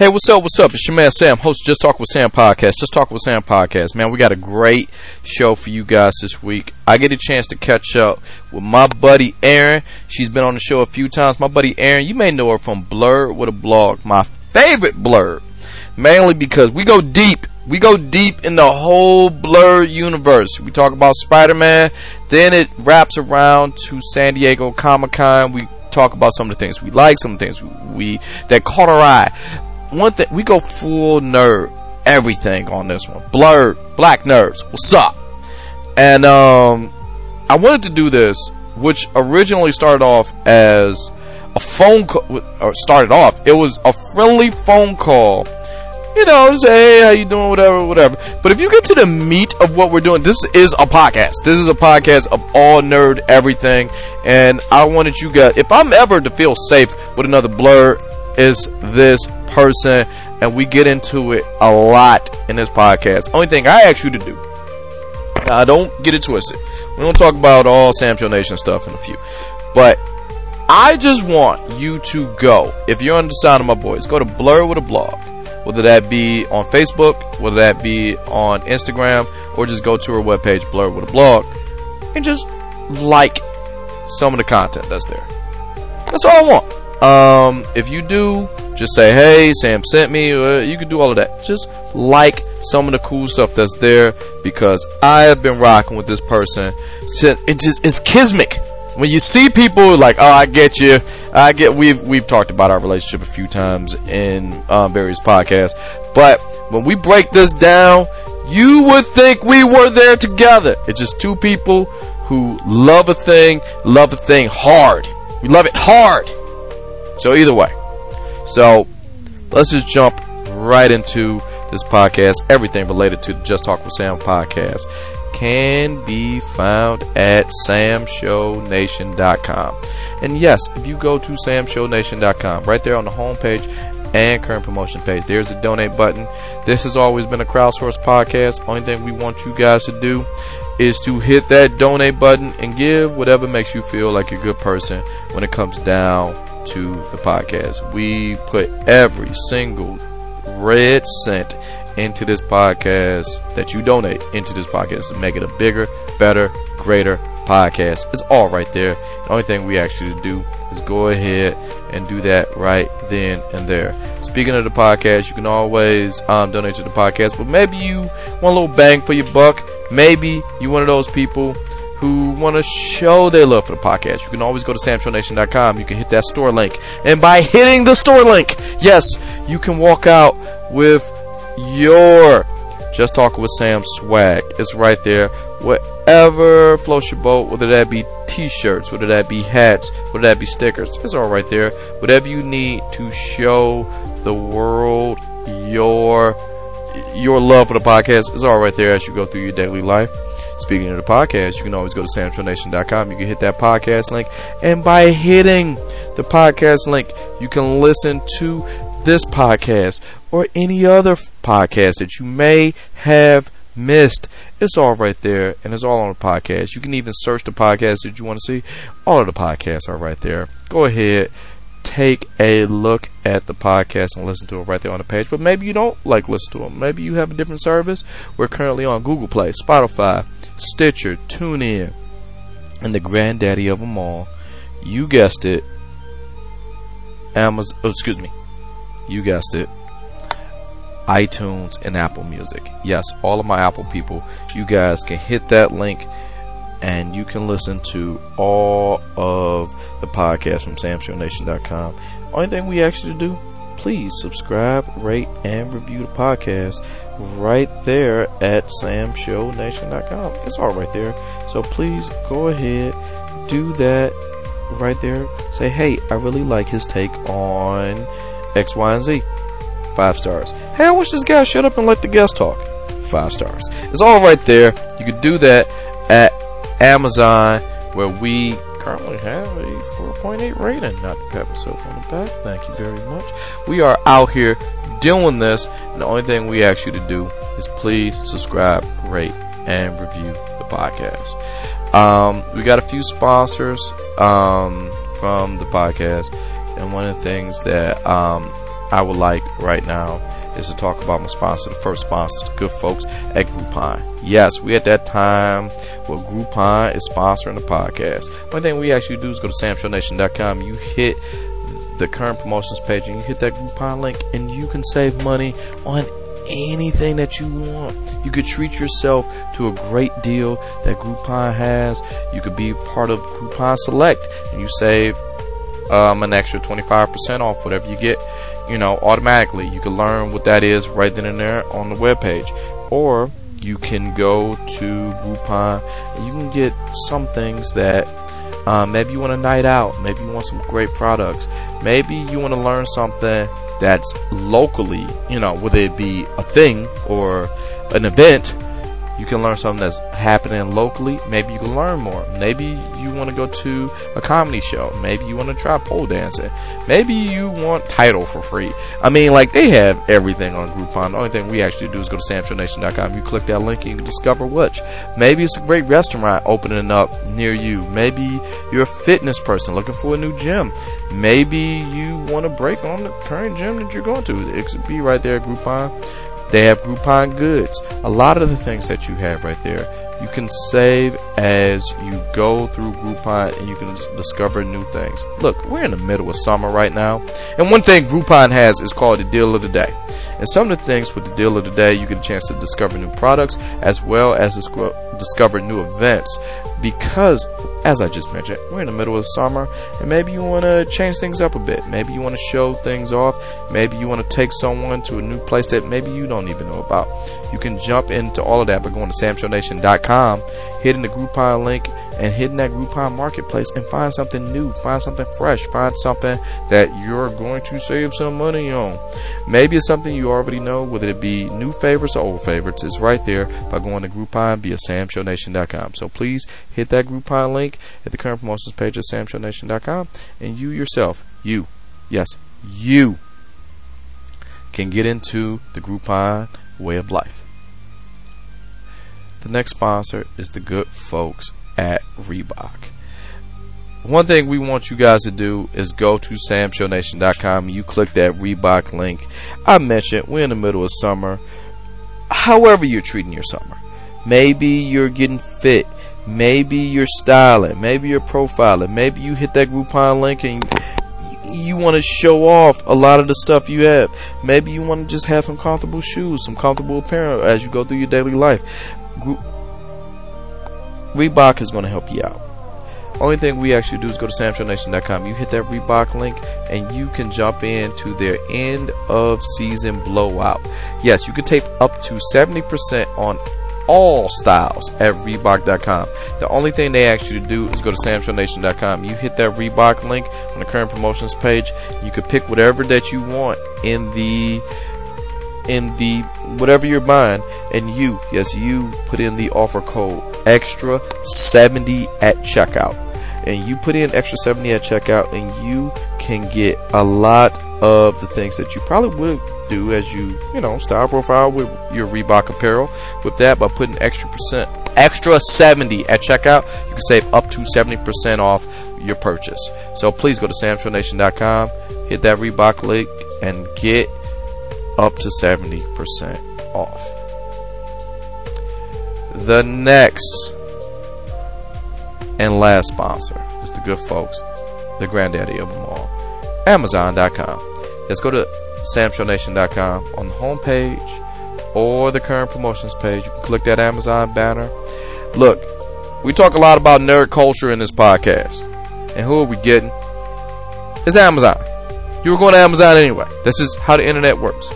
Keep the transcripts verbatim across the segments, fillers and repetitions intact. Hey, what's up, what's up? It's your man Sam, host of Just Talk with Sam Podcast. Just Talk with Sam Podcast. Man, we got a great show for you guys this week. I get a chance to catch up with my buddy Erin. She's been on the show a few times. My buddy Erin, you may know her from Blur with a blog, my favorite Blur. Mainly because we go deep. We go deep in the whole Blur universe. We talk about Spider-Man. Then it wraps around to San Diego Comic-Con. We talk about some of the things we like, some of the things we, we that caught our eye. One thing, we go full nerd, everything on this one. Blur, black nerds, what's up? And um, I wanted to do this, which originally started off as a phone call. Or started off, it was a friendly phone call. You know, say, hey, how you doing, whatever, whatever. But if you get to the meat of what we're doing, this is a podcast. This is a podcast of all nerd everything. And I wanted you guys, if I'm ever to feel safe with another Blur, is this person, and we get into it a lot in this podcast. Only thing I ask you to do, now don't get it twisted, we don't talk about all Sam Show Nation stuff in a few, but I just want you to go, if you're on the sound of my voice, go to Blur with a blog, whether that be on Facebook, whether that be on Instagram, or just go to her webpage, Blur with a blog, and just like some of the content that's there. That's all I want. Um, if you do, just say, hey, Sam sent me. Uh, you can do all of that. Just like some of the cool stuff that's there, because I have been rocking with this person. It just, it's kismic. When you see people like, oh, I get you. I get, we've, we've talked about our relationship a few times in um, various podcasts. But when we break this down, you would think we were there together. It's just two people who love a thing, love a thing hard. We love it hard. So either way, so let's just jump right into this podcast. Everything related to the Just Talk with Sam podcast can be found at sam show nation dot com. And yes, if you go to sam show nation dot com, right there on the homepage and current promotion page, there's a donate button. This has always been a crowdsourced podcast. Only thing we want you guys to do is to hit that donate button and give whatever makes you feel like a good person when it comes down to the podcast. We put every single red cent into this podcast that you donate into this podcast to make it a bigger, better, greater podcast. It's all right there. The only thing we ask you to do is go ahead and do that right then and there. Speaking of the podcast, you can always um, donate to the podcast, but maybe you want a little bang for your buck. Maybe you're one of those people who want to show their love for the podcast. You can always go to sam show nation dot com. You can hit that store link. And by hitting the store link, yes, you can walk out with your Just Talk with Sam swag. It's right there. Whatever floats your boat, whether that be t-shirts, whether that be hats, whether that be stickers, it's all right there. Whatever you need to show the world your, your love for the podcast is all right there as you go through your daily life. Speaking of the podcast, you can always go to sam show nation dot com. You can hit that podcast link. And by hitting the podcast link, you can listen to this podcast or any other podcast that you may have missed. It's all right there, and it's all on the podcast. You can even search the podcast that you want to see. All of the podcasts are right there. Go ahead, take a look at the podcast and listen to it right there on the page. But maybe you don't like listen to them. Maybe you have a different service. We're currently on Google Play, Spotify, Stitcher, TuneIn, and the granddaddy of them all, you guessed it, Amazon, oh, excuse me, you guessed it, iTunes and Apple Music. Yes, all of my Apple people, you guys can hit that link and you can listen to all of the podcasts from sam show nation dot com. Only thing we ask you to do, please subscribe, rate, and review the podcast right there at sam show nation dot com. It's all right there. So please go ahead, do that right there. Say, hey, I really like his take on X, Y, and Z. Five stars. Hey, I wish this guy shut up and let the guest talk. Five stars. It's all right there. You can do that at Amazon, where we currently have a four point eight rating. Not to pat myself on the back, thank you very much. We are out here doing this, and the only thing we ask you to do is please subscribe, rate, and review the podcast. Um, we got a few sponsors um, from the podcast, and one of the things that um, I would like right now is to talk about my sponsor. The first sponsor, good folks at Groupon. Yes, we at that time where Groupon is sponsoring the podcast. One thing we actually do is go to sam show nation dot com. You hit the current promotions page and you hit that Groupon link, and you can save money on anything that you want. You could treat yourself to a great deal that Groupon has. You could be part of Groupon Select and you save um, an extra twenty-five percent off whatever you get, you know, automatically. You can learn what that is right then and there on the webpage. Or you can go to Groupon and you can get some things that um, maybe you want a night out, maybe you want some great products, maybe you want to learn something that's locally, you know, whether it be a thing or an event. You can learn something that's happening locally. Maybe you can learn more. Maybe you want to go to a comedy show. Maybe you want to try pole dancing. Maybe you want Tidal for free. I mean, like, they have everything on Groupon. The only thing we actually do is go to sam show nation dot com. You click that link and you can discover which. Maybe it's a great restaurant opening up near you. Maybe you're a fitness person looking for a new gym. Maybe you want to break on the current gym that you're going to. It could be right there at Groupon. They have Groupon goods. A lot of the things that you have right there, you can save as you go through Groupon, and you can just discover new things. Look, we're in the middle of summer right now, and one thing Groupon has is called the Deal of the Day. And some of the things with the Deal of the Day, you get a chance to discover new products as well as discover new events. Because, as I just mentioned, we're in the middle of summer, and maybe you want to change things up a bit. Maybe you want to show things off. Maybe you want to take someone to a new place that maybe you don't even know about. You can jump into all of that by going to sam show nation dot com, hitting the Groupon link, and hitting that Groupon marketplace, and find something new, find something fresh, find something that you're going to save some money on. Maybe it's something you already know, whether it be new favorites or old favorites. It's right there by going to Groupon via sam show nation dot com. So please hit that Groupon link at the current promotions page at sam show nation dot com, and you yourself, you, yes, you, can get into the Groupon way of life. The next sponsor is the good folks at Reebok. One thing we want you guys to do is go to sam show nation dot com and you click that Reebok link. I mentioned we're in the middle of summer. However you're treating your summer. Maybe you're getting fit. Maybe you're styling. Maybe you're profiling. Maybe you hit that Groupon link and you want to show off a lot of the stuff you have. Maybe you want to just have some comfortable shoes, some comfortable apparel as you go through your daily life. Group Reebok is going to help you out. Only thing we actually do is go to sam show nation dot com. You hit that Reebok link and you can jump into their end of season blowout. Yes, you can take up to seventy percent on all styles at reebok dot com. The only thing they ask you to do is go to sam show nation dot com. You hit that Reebok link on the current promotions page. You can pick whatever that you want in the in the whatever you're buying, and you, yes, you put in the offer code extra seventy at checkout, and you put in extra seventy at checkout, and you can get a lot of the things that you probably would do as you, you know, style profile with your Reebok apparel. With that, by putting extra percent, extra seventy at checkout, you can save up to seventy percent off your purchase. So please go to sam show nation dot com, hit that Reebok link, and get up to seventy percent off. The next and last sponsor is the good folks, the granddaddy of them all, amazon dot com. Let's go to sam show nation dot com. On the homepage or the current promotions page, you can click that Amazon banner. Look, we talk a lot about nerd culture in this podcast, and who are we getting? It's Amazon. You were going to Amazon anyway. This is how the internet works.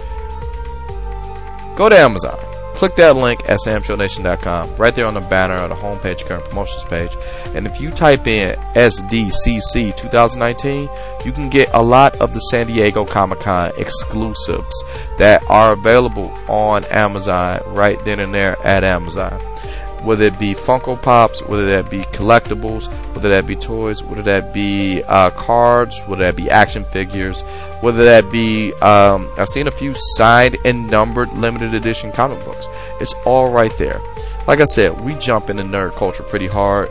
Go to Amazon. Click that link at sam show nation dot com, right there on the banner or the homepage, current promotions page. And if you type in S D C C twenty nineteen, you can get a lot of the San Diego Comic-Con exclusives that are available on Amazon right then and there at Amazon. Whether it be Funko Pops, whether that be collectibles, whether that be toys, whether that be uh, cards, whether that be action figures, whether that be, um, I've seen a few signed and numbered limited edition comic books. It's all right there. Like I said, we jump into nerd culture pretty hard.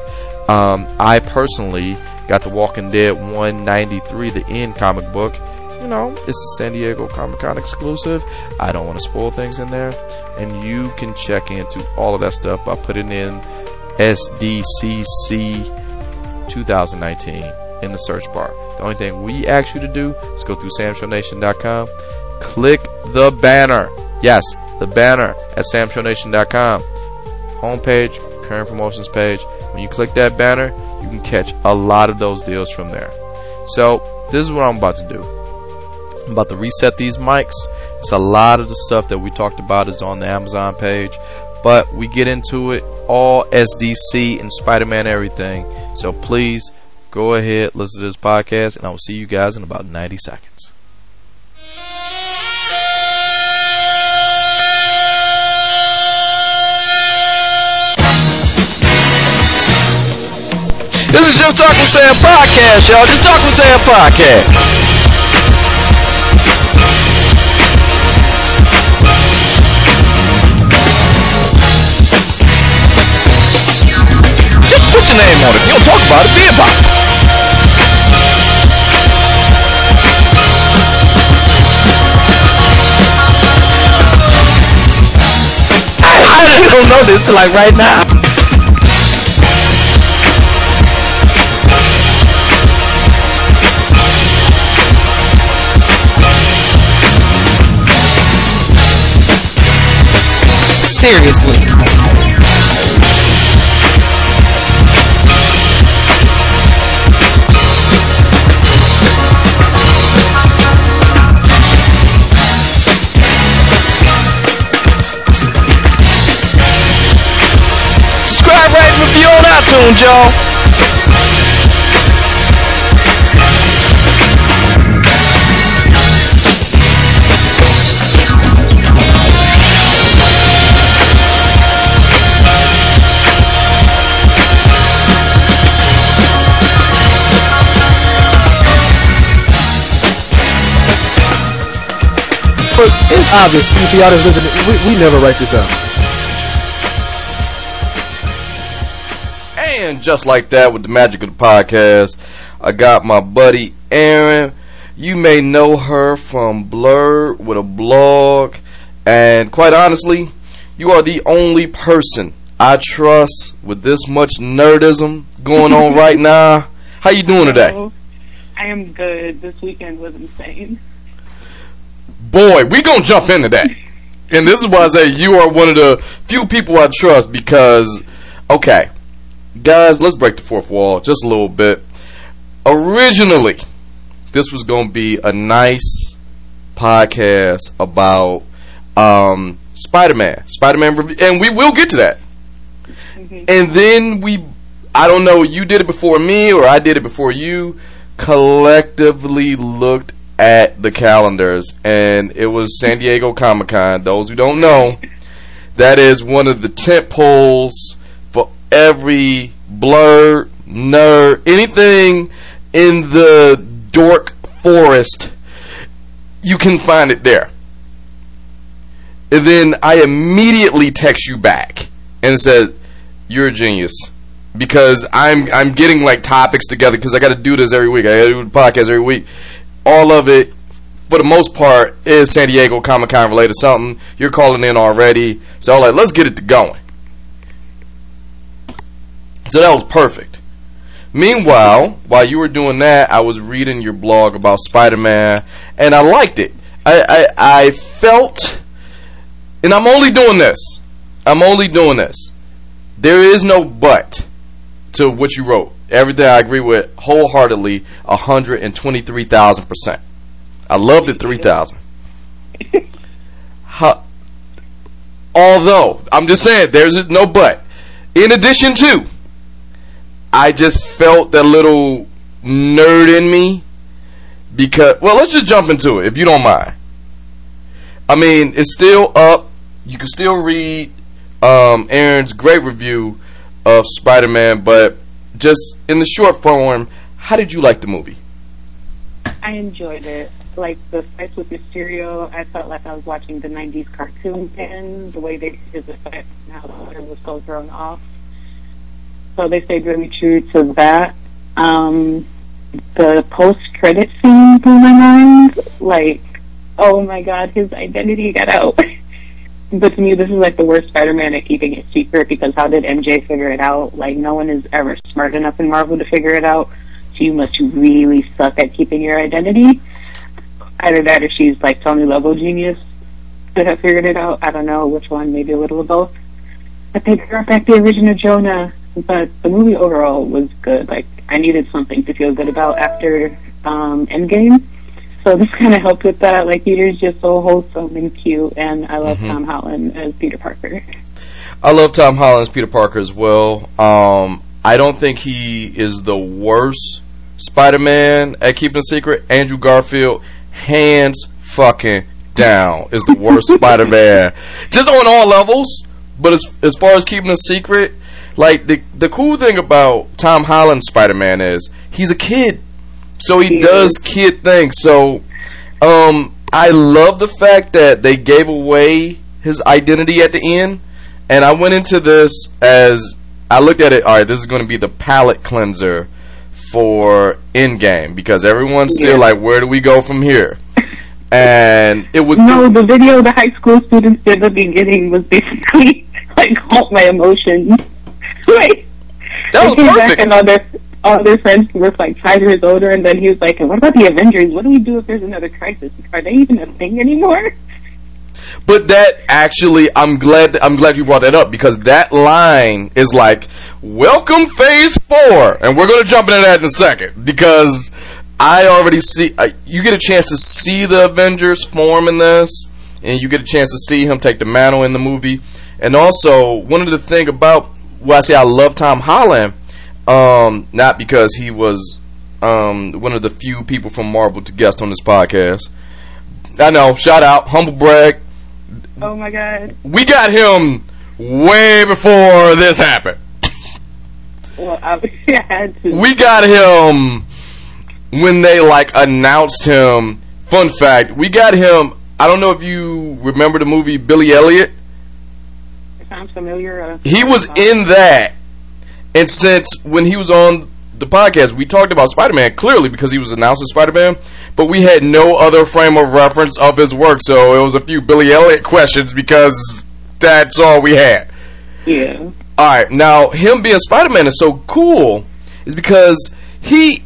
Um, I personally got the Walking Dead one ninety-three, the end comic book. you know, it's a San Diego Comic-Con exclusive. I don't want to spoil things in there. And you can check into all of that stuff by putting in S D C C twenty nineteen in the search bar. The only thing we ask you to do is go through Sam Show Nation dot com, click the banner. Yes, the banner at Sam Show Nation dot com. Homepage, current promotions page. When you click that banner, you can catch a lot of those deals from there. So, this is what I'm about to do. I'm about to reset these mics. It's a lot of the stuff that we talked about is on the Amazon page, but we get into it all S D C and Spider-Man everything. So please go ahead, listen to this podcast, and I will see you guys in about ninety seconds. This is Just Talk with Sam Podcast, y'all. Just Talk with Sam Podcast. Put your name on it. You don't talk about it, be about it. I, I don't know this till like right now. Seriously. iTunes, y'all. But it's obvious, if the audience listening, we, we never write this out. And just like that, with the magic of the podcast, I got my buddy Erin. You may know her from Blur with a blog. And quite honestly, you are the only person I trust with this much nerdism going on right now. How you doing today? I am good. This weekend was insane. Boy, we gonna jump into that. And this is why I say you are one of the few people I trust because, okay, guys, let's break the fourth wall just a little bit. Originally, this was going to be a nice podcast about um, Spider-Man. Spider-Man, and we will get to that. Mm-hmm. And then we, I don't know, you did it before me or I did it before you, collectively looked at the calendars. And it was San Diego Comic-Con. Those who don't know, that is one of the tentpoles. Every blur, nerd, anything in the dork forest, you can find it there. And then I immediately text you back and said, "You're a genius," because I'm I'm getting like topics together because I got to do this every week. I got to do the podcast every week. All of it, for the most part, is San Diego Comic-Con related. Something you're calling in already, so I'm like, let's get it going. So that was perfect. Meanwhile, while you were doing that, I was reading your blog about Spider-Man, and I liked it. I, I I felt, and I'm only doing this. I'm only doing this. There is no but to what you wrote. Everything I agree with wholeheartedly, one hundred twenty-three thousand percent. I loved it, three thousand. Although, I'm just saying, there's no but. In addition to, I just felt that little nerd in me because, well, let's just jump into it if you don't mind. I mean, it's still up. You can still read um, Aaron's great review of Spider-Man, but just in the short form, how did you like the movie? I enjoyed it. Like the fights with Mysterio, I felt like I was watching the nineties cartoon then, the way they did the fight and how the water was so thrown off. So they stayed really true to that. Um, the post-credit scene blew my mind like, oh my god, his identity got out. But to me, this is like the worst Spider-Man at keeping it secret, because how did M J figure it out? Like, no one is ever smart enough in Marvel to figure it out, so you must really suck at keeping your identity. Either that or she's like Tony Lobo genius that have figured it out. I don't know which one, maybe a little of both. But they brought back the original Jonah, but the movie overall was good. Like, I needed something to feel good about after um, Endgame. So this kind of helped with that. Like, Peter's just so wholesome and cute, and I love mm-hmm. Tom Holland as Peter Parker. I love Tom Holland as Peter Parker as well. Um, I don't think he is the worst Spider-Man at keeping a secret. Andrew Garfield, hands fucking down, is the worst Spider-Man. Just on all levels, but as as far as keeping a secret, like, the the cool thing about Tom Holland's Spider-Man is he's a kid. So he does kid things. So um, I love the fact that they gave away his identity at the end. And I went into this as I looked at it. All right, this is going to be the palate cleanser for Endgame, because everyone's still yeah. like, where do we go from here? And it was no. The, the video the high school students did at the beginning was basically like halt my emotions. Like, that was perfect. And all their, all their friends were like five years older, and then he was like, and what about the Avengers? What do we do if there's another crisis? Are they even a thing anymore? But that actually, I'm glad I'm glad you brought that up, because that line is like, welcome phase four. And we're going to jump into that in a second, because I already see, I, you get a chance to see the Avengers form in this, and you get a chance to see him take the mantle in the movie. And also, one of the things about, well, I say I love Tom Holland, Um, not because he was um, one of the few people from Marvel to guest on this podcast. I know, shout out, humble brag. Oh my god. We got him way before this happened. Well, I had to. We got him when they, like, announced him. Fun fact, we got him, I don't know if you remember the movie Billy Elliot. I'm familiar. Uh, he was in that. And since when he was on the podcast, we talked about Spider-Man, clearly, because he was announcing Spider-Man, but we had no other frame of reference of his work, so it was a few Billy Elliot questions, because that's all we had. Yeah. Alright, now, him being Spider-Man is so cool, is because he,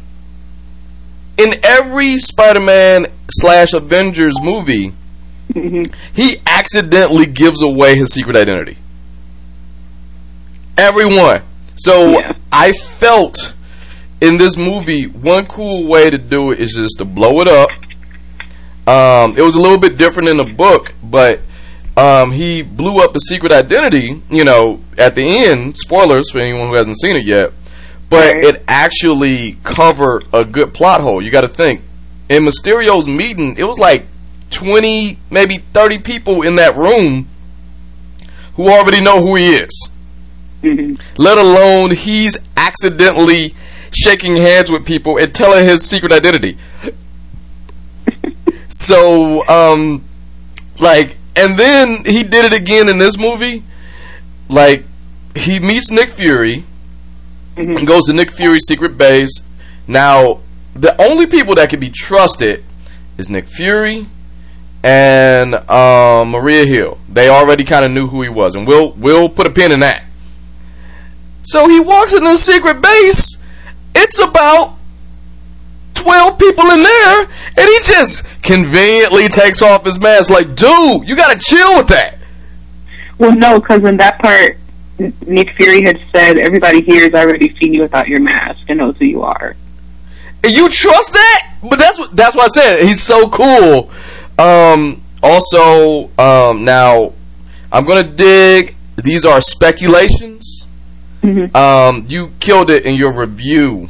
in every Spider-Man slash Avengers movie, mm-hmm. he accidentally gives away his secret identity. Everyone. So yeah. I felt in this movie, one cool way to do it is just to blow it up. Um, it was a little bit different in the book, but um, he blew up his secret identity, you know, at the end. Spoilers for anyone who hasn't seen it yet. But right. It actually covered a good plot hole. You got to think. In Mysterio's meeting, it was like twenty, maybe thirty people in that room who already know who he is. Mm-hmm. Let alone he's accidentally shaking hands with people and telling his secret identity. So, um, like, and then he did it again in this movie. Like, he meets Nick Fury mm-hmm. and goes to Nick Fury's secret base. Now, the only people that can be trusted is Nick Fury and uh, Maria Hill. They already kind of knew who he was, and we'll we'll put a pin in that. So he walks into a secret base. It's about twelve people in there, and he just conveniently takes off his mask. Like, dude, you gotta chill with that. Well, no, because in that part, Nick Fury had said, "Everybody here has already seen you without your mask and knows who you are." And you trust that? But that's what that's what I said. He's so cool. Um, also, um, now I'm gonna dig. These are speculations. Mm-hmm. Um, you killed it in your review.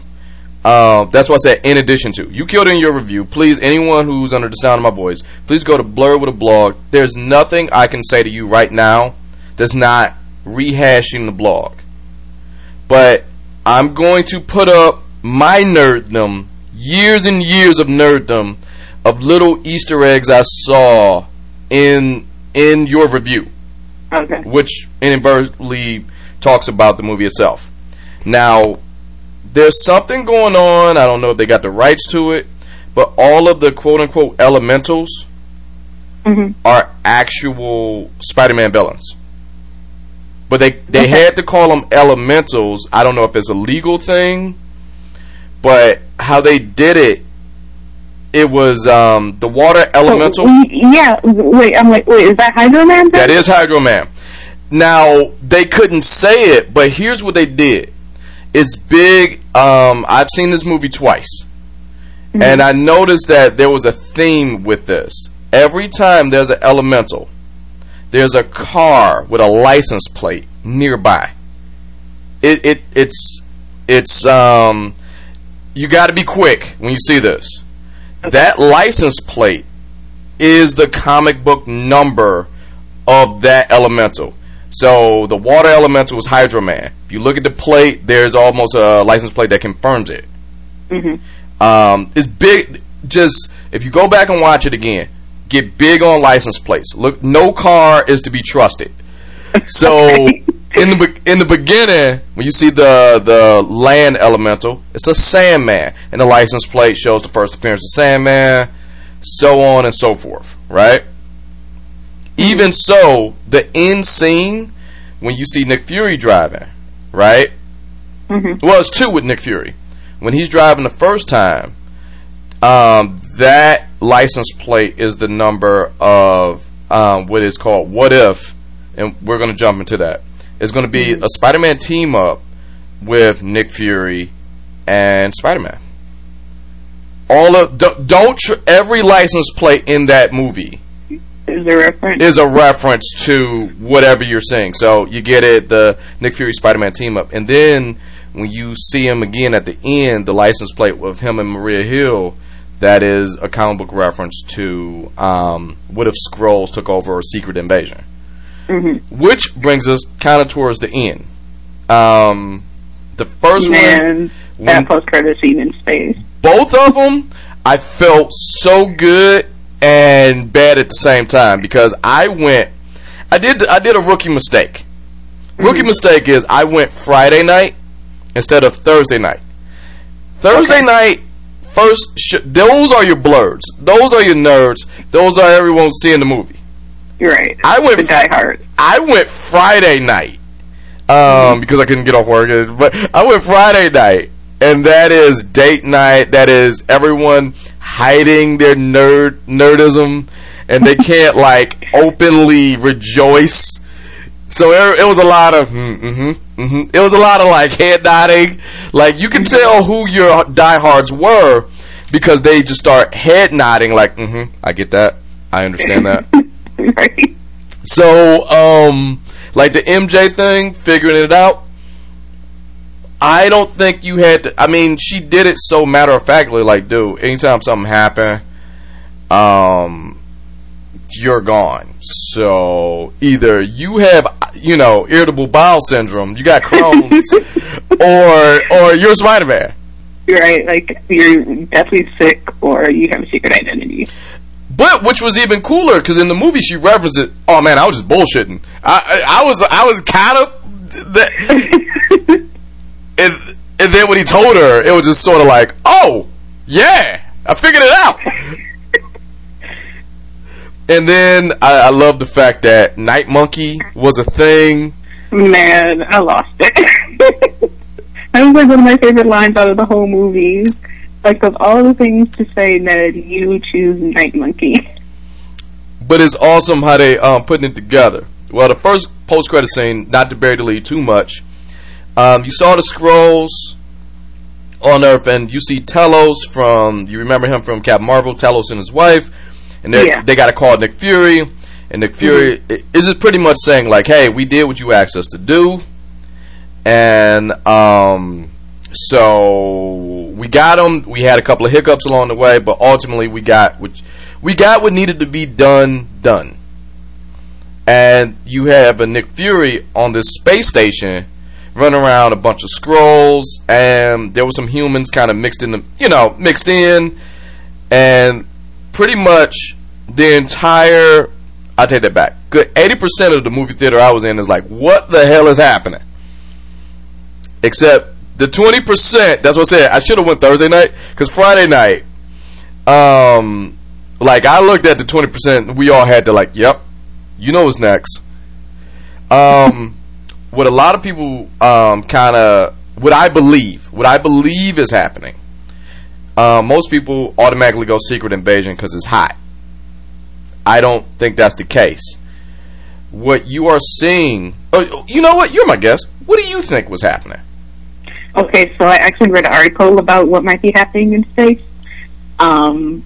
Uh, that's why I said in addition to. You killed it in your review. Please, anyone who's under the sound of my voice, please go to Blur with a blog. There's nothing I can say to you right now that's not rehashing the blog. But I'm going to put up my nerddom, years and years of nerddom, of little Easter eggs I saw in in your review. Okay. Which inadvertently talks about the movie itself. Now, there's something going on. I don't know if they got the rights to it, but all of the quote-unquote elementals mm-hmm. are actual Spider-Man villains. But they, they okay. had to call them elementals. I don't know if it's a legal thing, but how they did it, it was um, the water elemental. Oh, yeah, wait, I'm like, wait, is that Hydro Man? That is Hydro Man. Now, they couldn't say it, but here's what they did. It's big. Um, I've seen this movie twice. Mm-hmm. And I noticed that there was a theme with this. Every time there's an elemental, there's a car with a license plate nearby. It it it's it's um you got to be quick when you see this. Okay. That license plate is the comic book number of that elemental. So the water elemental is Hydro Man. If you look at the plate, there's almost a license plate that confirms it. Mm-hmm. Um, it's big. Just if you go back and watch it again, get big on license plates. Look, no car is to be trusted. So okay. in the in the beginning, when you see the the land elemental, it's a Sandman, and the license plate shows the first appearance of Sandman, so on and so forth. Right. Even so, the end scene, when you see Nick Fury driving, right? Mm-hmm. Well, it's two with Nick Fury. When he's driving the first time, um, that license plate is the number of um, what is called What If, and we're going to jump into that. It's going to be mm-hmm. a Spider-Man team-up with Nick Fury and Spider-Man. All of Don't, don't tr- every license plate in that movie is a reference is a reference to whatever you're seeing. So you get it, the Nick Fury Spider-Man team up, and then when you see him again at the end, the license plate with him and Maria Hill, that is a comic book reference to um, what if Skrulls took over Secret Invasion, mm-hmm. which brings us kind of towards the end. Um, the first Man, one, that post-credit scene in space. Both of them, I felt so good and bad at the same time, because I went I did I did a rookie mistake mm-hmm. rookie mistake is I went Friday night instead of Thursday night Thursday okay. night first sh- those are your blurs, those are your nerds, those are everyone seeing the movie. You're right. I went fr- Die Hard. I went Friday night um, mm-hmm. because I couldn't get off work, but I went Friday night, and that is date night, that is everyone hiding their nerd nerdism, and they can't like openly rejoice. So it, it was a lot of mm-hmm, mm-hmm. it was a lot of like head nodding. Like you can tell who your diehards were, because they just start head nodding like mm-hmm, I get that, I understand that. Right. So um, like the M J thing, figuring it out. I don't think you had to, I mean, she did it so matter-of-factly, like, dude, anytime something happened, um, you're gone. So, either you have, you know, irritable bowel syndrome, you got Crohn's, or, or you're Spider-Man. You're right, like, you're definitely sick, or you have a secret identity. But, which was even cooler, because in the movie, she referenced it, oh, man, I was just bullshitting. I, I, I was, I was kind of, that... And, and then when he told her, it was just sort of like, oh, yeah, I figured it out. And then I, I love the fact that Night Monkey was a thing. Man, I lost it. That was like one of my favorite lines out of the whole movie. Like, of all the things to say, Ned, you choose Night Monkey. But it's awesome how they um, putting it together. Well, the first post-credit scene, not to bury the lead too much, Um, you saw the Skrulls on Earth, and you see Talos from, you remember him from Captain Marvel, Talos and his wife, and yeah. they got a call Nick Fury, and Nick Fury mm-hmm. is pretty much saying, like, hey, we did what you asked us to do, and um, so we got him, we had a couple of hiccups along the way, but ultimately we got what, we got what needed to be done, done. And you have a Nick Fury on this space station, run around a bunch of Skrulls, and there were some humans kind of mixed in the, you know, mixed in, and pretty much the entire, I take that back, good eighty percent of the movie theater I was in is like, what the hell is happening? Except the twenty percent, that's what I said, I should have went Thursday night, because Friday night, um, like I looked at the twenty percent, we all had to like, yep, you know what's next. Um, what a lot of people um, kind of, what I believe, what I believe is happening, uh, most people automatically go Secret Invasion because it's hot. I don't think that's the case. What you are seeing, oh, you know what, you're my guest. What do you think was happening? Okay, so I actually read an article about what might be happening in space. Um,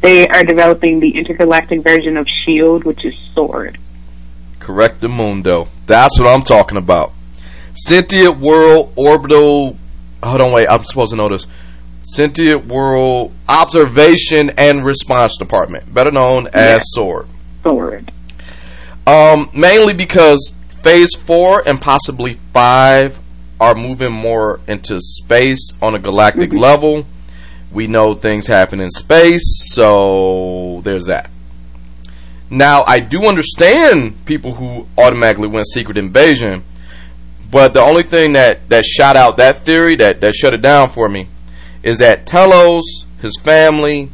they are developing the intergalactic version of SHIELD, which is S W O R D. Correctamundo. That's what I'm talking about. Sentient World Orbital... Hold on, wait. I'm supposed to know this. Sentient World Observation and Response Department, better known as yeah. S W O R D. S W O R D. Um, mainly because Phase four and possibly five are moving more into space on a galactic mm-hmm. level. We know things happen in space, so there's that. Now, I do understand people who automatically went Secret Invasion, but the only thing that, that shot out that theory, that, that shut it down for me, is that Talos, his family,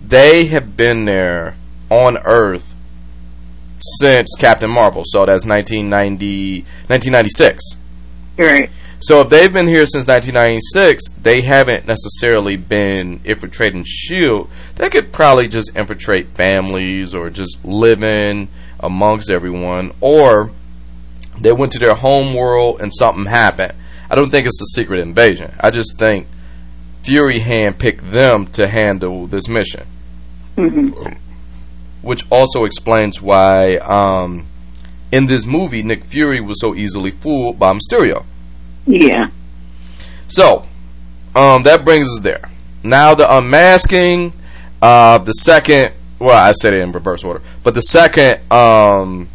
they have been there on Earth since Captain Marvel. So that's nineteen ninety, nineteen ninety-six. Right. So if they've been here since nineteen ninety-six, they haven't necessarily been infiltrating SHIELD. They could probably just infiltrate families or just living amongst everyone. Or they went to their home world and something happened. I don't think it's a secret invasion. I just think Fury handpicked them to handle this mission. Mm-hmm. Which also explains why um, in this movie, Nick Fury was so easily fooled by Mysterio. Yeah. So, um, that brings us there. Now the unmasking, uh, the second, well, I said it in reverse order, but the second, um,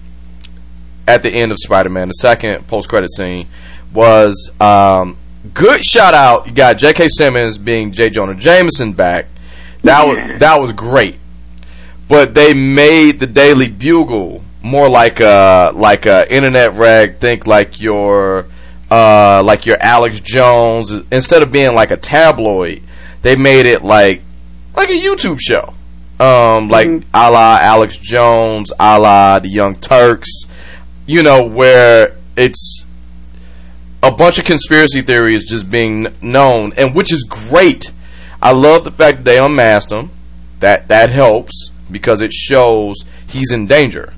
at the end of Spider-Man, the second post-credit scene was, um, good shout out. You got J K Simmons being J. Jonah Jameson back. That yeah. was, that was great. But they made the Daily Bugle more like a, like a internet rag, think like your... Uh, like your Alex Jones. Instead of being like a tabloid, they made it like like a YouTube show, um, like mm-hmm. a la Alex Jones, a la the Young Turks, you know, where it's a bunch of conspiracy theories just being known, and which is great. I love the fact that they unmasked him. That that helps because it shows he's in danger.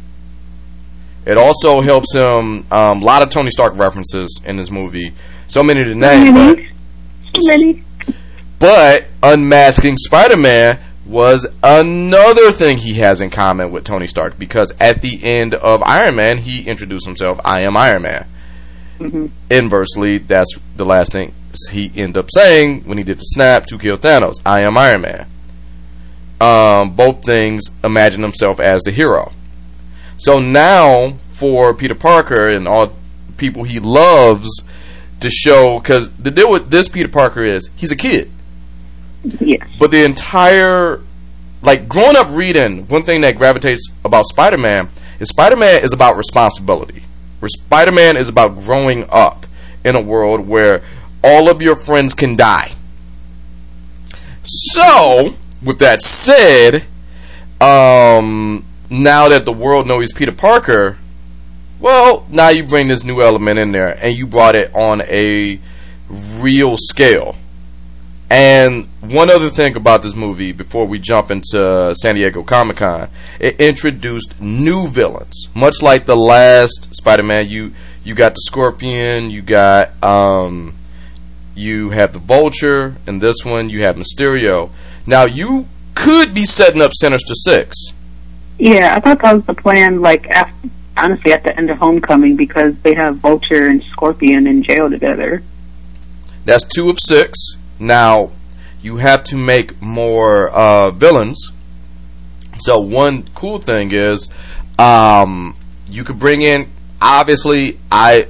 It also helps him. A um, lot of Tony Stark references in this movie. So many to name. Many. But, many. But unmasking Spider-Man was another thing he has in common with Tony Stark. Because at the end of Iron Man, he introduced himself, I am Iron Man. Mm-hmm. Inversely, that's the last thing he ended up saying when he did the snap to kill Thanos. I am Iron Man. Um, both things imagine himself as the hero. So now, for Peter Parker and all people he loves to show, because the deal with this Peter Parker is, he's a kid. Yes. But the entire, like, growing up reading, one thing that gravitates about Spider-Man is Spider-Man is about responsibility. Spider-Man is about growing up in a world where all of your friends can die. So, with that said, um... now that the world knows Peter Parker, well, now you bring this new element in there, and you brought it on a real scale. And one other thing about this movie, before we jump into San Diego Comic-Con, it introduced new villains. Much like the last Spider-Man, you you got the Scorpion, you got um, you have the Vulture, and this one you have Mysterio. Now you could be setting up Sinister Six. Yeah, I thought that was the plan, like, after, honestly, at the end of Homecoming, because they have Vulture and Scorpion in jail together. That's two of six. Now, you have to make more uh, villains. So, one cool thing is, um, you could bring in, obviously, I...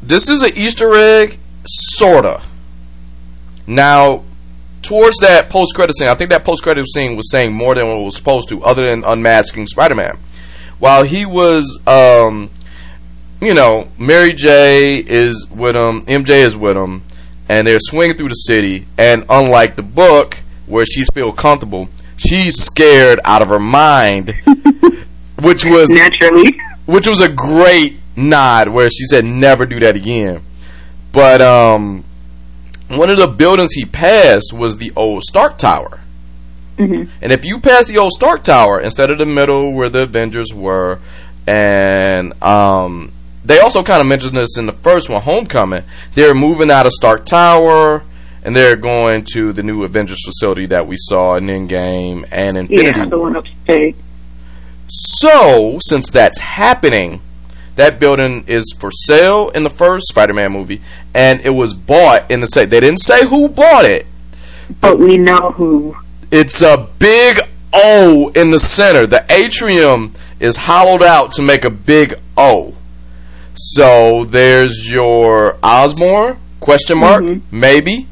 This is an Easter egg, sorta. Now... Towards that post-credit scene, I think that post-credit scene was saying more than what it was supposed to, other than unmasking Spider-Man. While he was, um, you know, Mary J. is with him, M J is with him, and they're swinging through the city, and unlike the book, where she feels comfortable. She's scared out of her mind, which was naturally, which was a great nod where she said never do that again. But um, one of the buildings he passed was the old Stark Tower. Mm-hmm. And if you pass the old Stark Tower instead of the middle where the Avengers were, and um, they also kind of mentioned this in the first one, Homecoming, they're moving out of Stark Tower and they're going to the new Avengers facility that we saw in Endgame and Infinity. Yeah, the one upstate. So, since that's happening, that building is for sale in the first Spider-Man movie, and it was bought in the sale. They didn't say who bought it, but we know who. It's a big O in the center. The atrium is hollowed out to make a big O. So there's your Osborn, question mark, mm-hmm. maybe.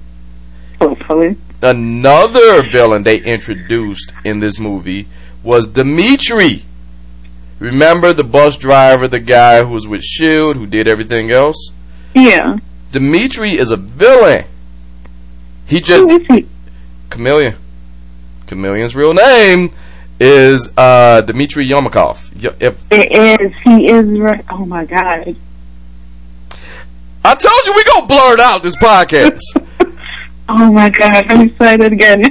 Hopefully. Another villain they introduced in this movie was Dmitri. Remember the bus driver, the guy who was with SHIELD, who did everything else? Yeah. Dmitri is a villain. He just... Who is he? Chameleon. Chameleon's real name is uh, Dmitri Smerdyakov. If it is. He is... Re- oh, my God. I told you we gonna blurt out this podcast. Oh, my God. I'm excited again.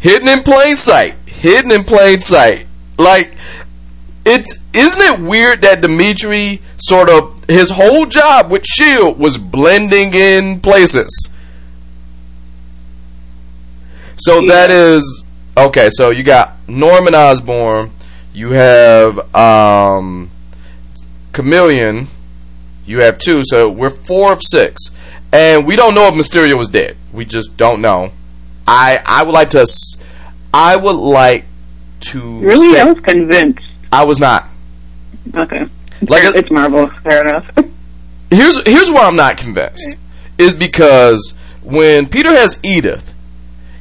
Hidden in plain sight. Hidden in plain sight. Like... It's, isn't it weird that Dmitri sort of, his whole job with SHIELD was blending in places? So yeah. That is, okay, so you got Norman Osborn, you have um, Chameleon, you have two, so we're four of six. And we don't know if Mysterio was dead. We just don't know. I, I would like to, I would like to really? Say, I was convinced. I was not. Okay. Like it's, it's Marvel. Fair enough. Here's here's why I'm not convinced. Is because when Peter has Edith,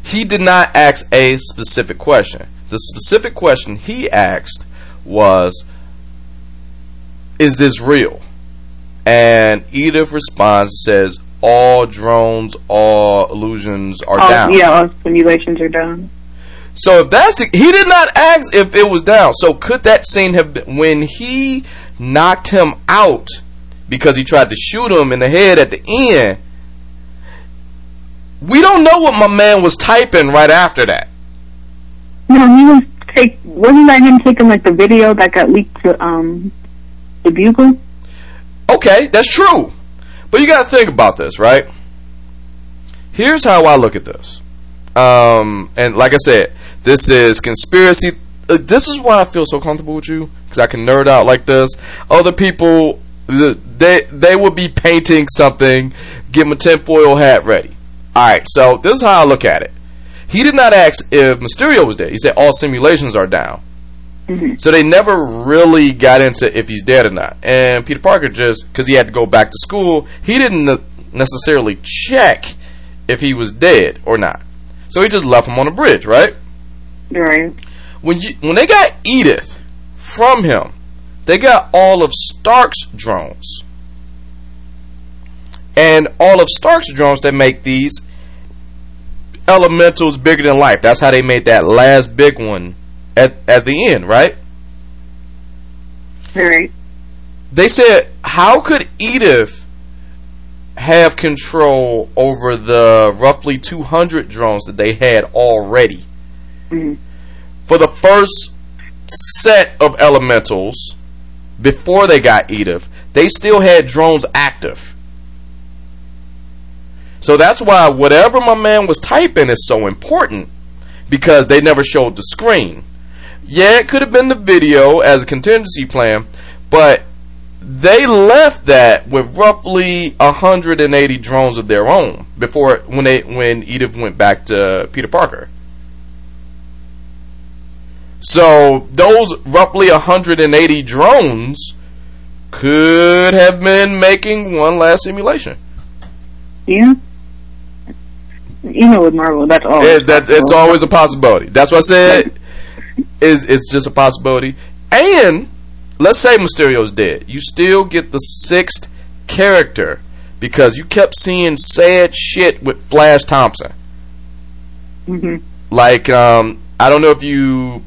he did not ask a specific question. The specific question he asked was, "Is this real?" And Edith responds and says, "All drones, all illusions are all, down." Yeah, all simulations are down. So if that's the, he did not ask if it was down. So could that scene have been when he knocked him out because he tried to shoot him in the head at the end? We don't know what my man was typing right after that. No, he was take. Wasn't that him taking like the video that got leaked to um the Bugle? Okay, that's true. But you got to think about this, right? Here's how I look at this. Um, and like I said, this is conspiracy. Uh, this is why I feel so comfortable with you, because I can nerd out like this. Other people, they they would be painting something, get my tinfoil hat ready. Alright, so this is how I look at it. He did not ask if Mysterio was dead. He said all simulations are down. Mm-hmm. So they never really got into if he's dead or not. And Peter Parker just, because he had to go back to school, he didn't necessarily check if he was dead or not. So he just left him on the bridge, right? Right. When you when they got Edith from him, they got all of Stark's drones. And all of Stark's drones that make these elementals bigger than life. That's how they made that last big one at, at the end, right? Right. They said, how could Edith have control over the roughly two hundred drones that they had already? Mm-hmm. For the first set of elementals, before they got Edith, they still had drones active. So that's why whatever my man was typing is so important, because they never showed the screen. Yeah, it could have been the video as a contingency plan, but they left that with roughly one hundred eighty drones of their own before when they when Edith went back to Peter Parker. So those roughly one hundred eighty drones could have been making one last simulation. Yeah, you know, with Marvel, that's always it, that, it's always a possibility. That's what I said. it's, it's just a possibility. And let's say Mysterio's dead. You still get the sixth character because you kept seeing sad shit with Flash Thompson. Mm-hmm. Like, um, I don't know if you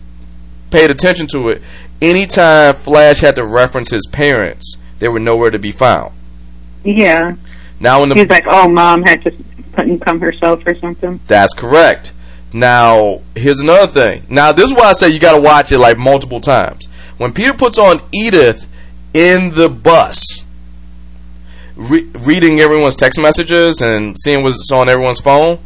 paid attention to it. Anytime Flash had to reference his parents, they were nowhere to be found. Yeah. Now in the He's like, oh, Mom had to couldn't come herself or something. That's correct. Now, here's another thing. Now, this is why I say you got to watch it, like, multiple times. When Peter puts on Edith in the bus, re- reading everyone's text messages and seeing what's on everyone's phone,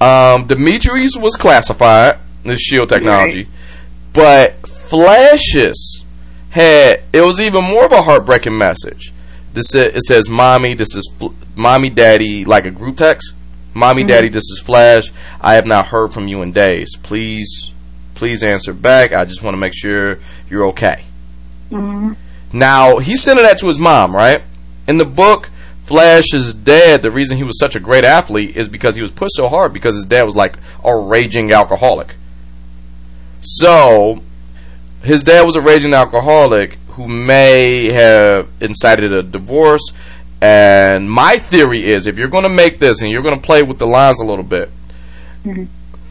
um, Dimitri's was classified, the SHIELD technology, right. But Flash's had, it was even more of a heartbreaking message. This is, it says, Mommy, this is Fl- Mommy, Daddy, like a group text. Mommy, mm-hmm. Daddy, this is Flash. I have not heard from you in days. Please, please answer back. I just want to make sure you're okay. Mm-hmm. Now, he's sending that to his mom, right? In the book, Flash's dad, the reason he was such a great athlete is because he was pushed so hard because his dad was like a raging alcoholic. So, his dad was a raging alcoholic who may have incited a divorce. And my theory is, if you're going to make this and you're going to play with the lines a little bit, mm-hmm.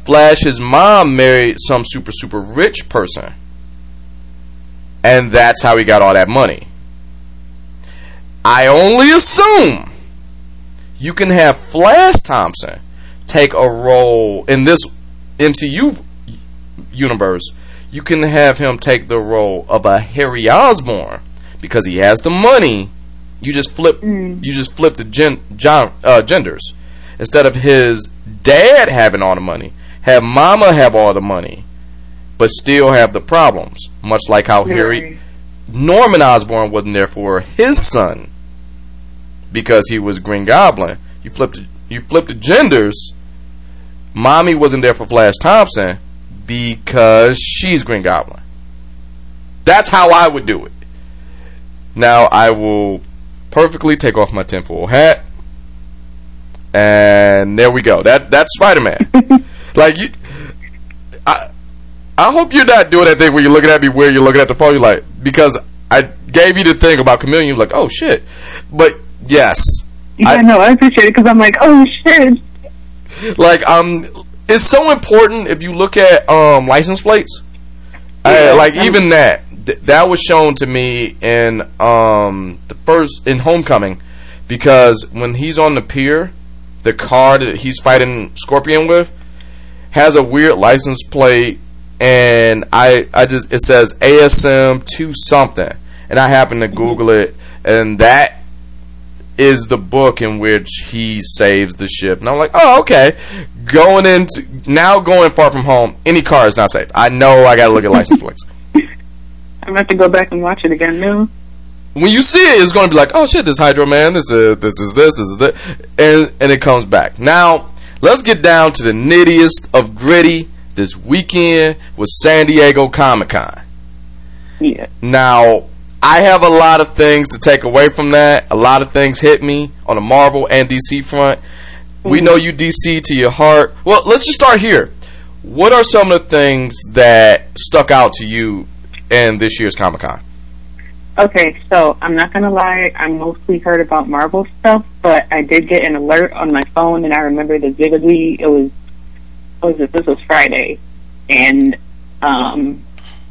Flash's mom married some super, super rich person. And that's how he got all that money. I only assume you can have Flash Thompson take a role in this M C U universe. You can have him take the role of a Harry Osborn because he has the money. You just flip, mm. you just flip the gen, gen, uh, genders. Instead of his dad having all the money, have Mama have all the money, but still have the problems. Much like how right. Harry Norman Osborn wasn't there for his son because he was Green Goblin. You flipped, you flipped the genders. Mommy wasn't there for Flash Thompson because she's Green Goblin. That's how I would do it. Now I will perfectly take off my tinfoil hat, and there we go. That that's Spider-Man. Like you, I, I hope you're not doing that thing where you're looking at me, where you're looking at the phone. You're like, because I gave you the thing about Chameleon. You're like, oh shit. But yes, yeah, I know. I appreciate it because I'm like, oh shit. Like um, it's so important if you look at um license plates. Yeah, I, like I'm- even that. That was shown to me in um, the first in Homecoming, because when he's on the pier, the car that he's fighting Scorpion with has a weird license plate, and I I just it says A S M two something, and I happened to Google it, and that is the book in which he saves the ship, and I'm like, oh okay, going into now going Far From Home, any car is not safe. I know I gotta look at license plates. I'm gonna have to go back and watch it again now. When you see it, it's gonna be like, oh shit, this Hydro Man, this is this is this, this is this, and and it comes back. Now let's get down to the nittiest of gritty. This weekend was San Diego Comic-Con. Yeah. Now I have a lot of things to take away from that. A lot of things hit me on the Marvel and D C front. Mm-hmm. We know you D C to your heart. Well, let's just start here. What are some of the things that stuck out to you and this year's Comic-Con? Okay, so I'm not going to lie. I mostly heard about Marvel stuff, but I did get an alert on my phone, and I remember the Ziggly. It was, what was it? This was Friday, and um,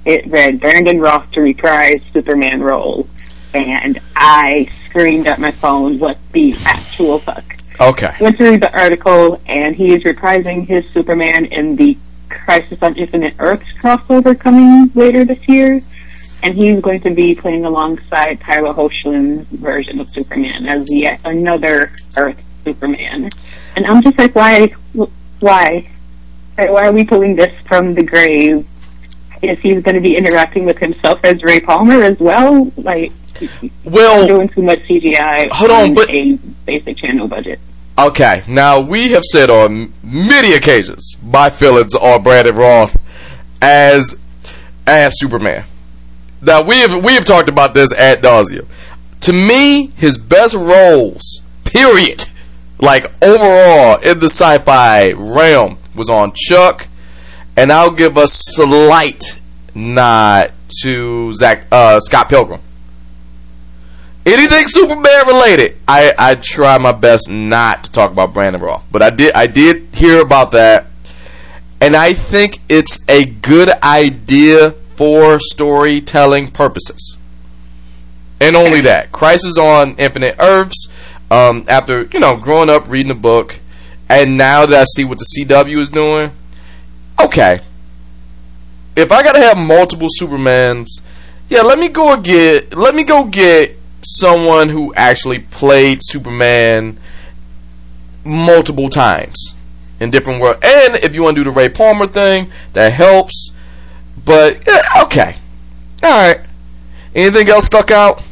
it read Brandon Routh to reprise Superman role, and I screamed at my phone, what the actual fuck? Okay. Went to read the article, and he is reprising his Superman in the Crisis on Infinite Earths crossover coming later this year, and he's going to be playing alongside Tyler Hoechlin's version of Superman as yet another Earth Superman. And I'm just like, why, why, like, why are we pulling this from the grave? Is he going to be interacting with himself as Ray Palmer as well? Like, well, doing too much C G I. Hold on, but a basic channel budget. Okay, now we have said on many occasions my feelings on Brandon Routh as as Superman. Now we have we have talked about this ad nauseum. To me, his best roles, period, like overall in the sci-fi realm, was on Chuck, and I'll give a slight nod to Zach uh, Scott Pilgrim. Anything Superman related, I, I try my best not to talk about Brandon Routh, but I did I did hear about that, and I think it's a good idea for storytelling purposes. And only that, Crisis on Infinite Earths. Um, after you know, growing up reading the book, and now that I see what the C W is doing, okay. If I gotta have multiple Supermans, yeah, let me go get let me go get someone who actually played Superman multiple times in different worlds. And if you want to do the Ray Palmer thing, that helps. But yeah, okay, all right. Anything else stuck out?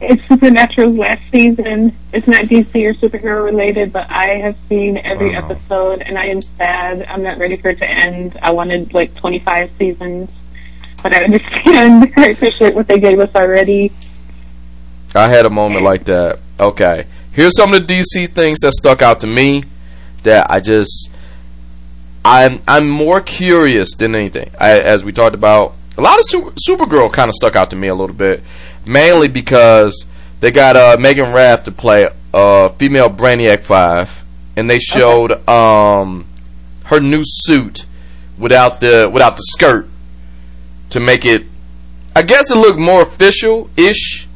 It's Supernatural's last season. It's not D C or superhero related, but I have seen every wow. episode, and I am sad. I'm not ready for it to end. I wanted like twenty-five seasons, but I understand. I appreciate what they gave us already. I had a moment like that. Okay. Here's some of the D C things that stuck out to me that I just... I'm, I'm more curious than anything. I, as we talked about, a lot of Super, Supergirl kind of stuck out to me a little bit. Mainly because they got uh, Megan Rath to play uh, female Brainiac five, and they showed okay. um, her new suit without the without the skirt to make it. I guess it looked more official ish,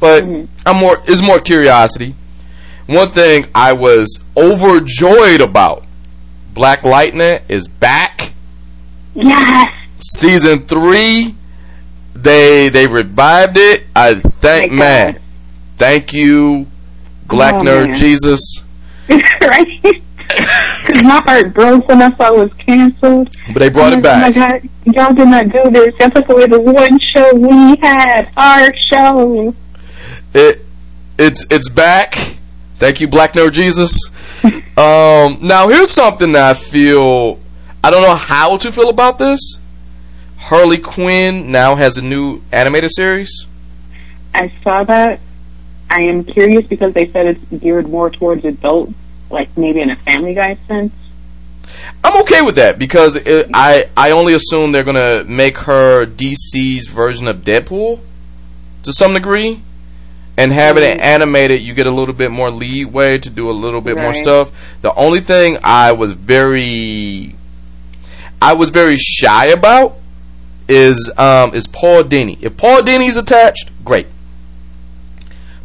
but mm-hmm. I'm more. It's more curiosity. One thing I was overjoyed about: Black Lightning is back. Yes. Season three. They they revived it. I thank oh man, God. Thank you, Black oh, Nerd man. Jesus. Right? Because my heart broke when I saw it was canceled. But they brought and it back. Oh my God, y'all did not do this. Y'all took away the one show we had. Our show. It it's it's back. Thank you, Black Nerd Jesus. um, now here's something that I feel I don't know how to feel about this. Harley Quinn now has a new animated series. I saw that. I am curious because they said it's geared more towards adults, like maybe in a Family Guy sense. I'm okay with that because it, I, I only assume they're going to make her D C's version of Deadpool to some degree. And having mm-hmm. it animated, you get a little bit more leeway to do a little bit right. more stuff. The only thing I was very... I was very shy about Is um is Paul Dini. If Paul Dini's attached, great.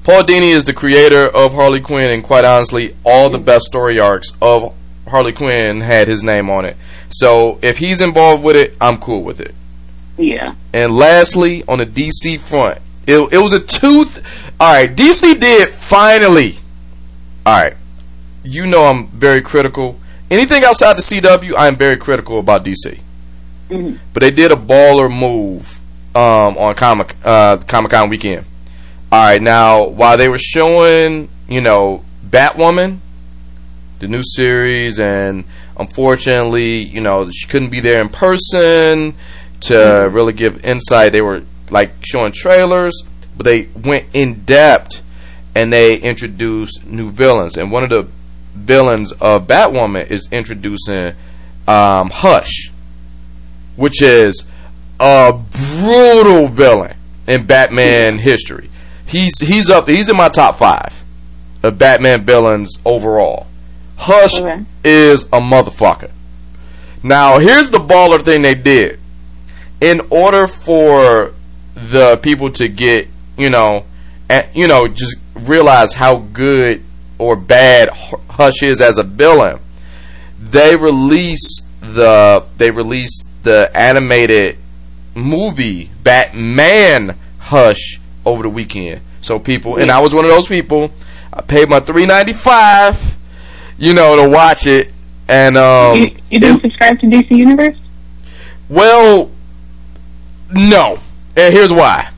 Paul Dini is the creator of Harley Quinn, and quite honestly, all the best story arcs of Harley Quinn had his name on it. So if he's involved with it, I'm cool with it. Yeah. And lastly, on the D C front, it it was a tooth. All right, D C did finally. All right, you know I'm very critical. Anything outside the C W, I'm very critical about D C. Mm-hmm. But they did a baller move um, on Comic uh, Comic-Con weekend. All right, now while they were showing, you know, Batwoman, the new series, and unfortunately, you know, she couldn't be there in person to mm-hmm. really give insight. They were like showing trailers, but they went in depth and they introduced new villains. And one of the villains of Batwoman is introducing um, Hush, which is a brutal villain in Batman history. He's he's up. He's in my top five of Batman villains overall. Hush okay. is a motherfucker. Now here's the baller thing they did. In order for the people to get you know, at, you know, just realize how good or bad Hush is as a villain, they release the they release. the animated movie Batman Hush over the weekend. So people, and I was one of those people. I paid my three ninety-five, you know, to watch it. And um, you, you didn't subscribe to D C Universe? Well, no. And here's why.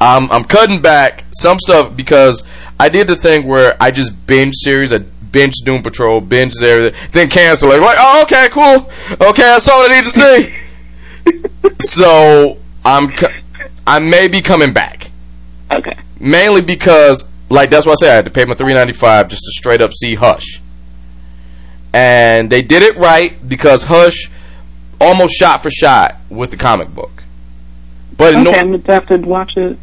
I'm I'm cutting back some stuff because I did the thing where I just binge series. I binge Doom Patrol, binge there, then cancel it. Like, oh, okay, cool. Okay, that's all I need to see. So I'm, co- I may be coming back. Okay. Mainly because, like, that's why I said I had to pay my three ninety-five just to straight up see Hush. And they did it right because Hush almost shot for shot with the comic book. But okay, no- I'm gonna have to watch it.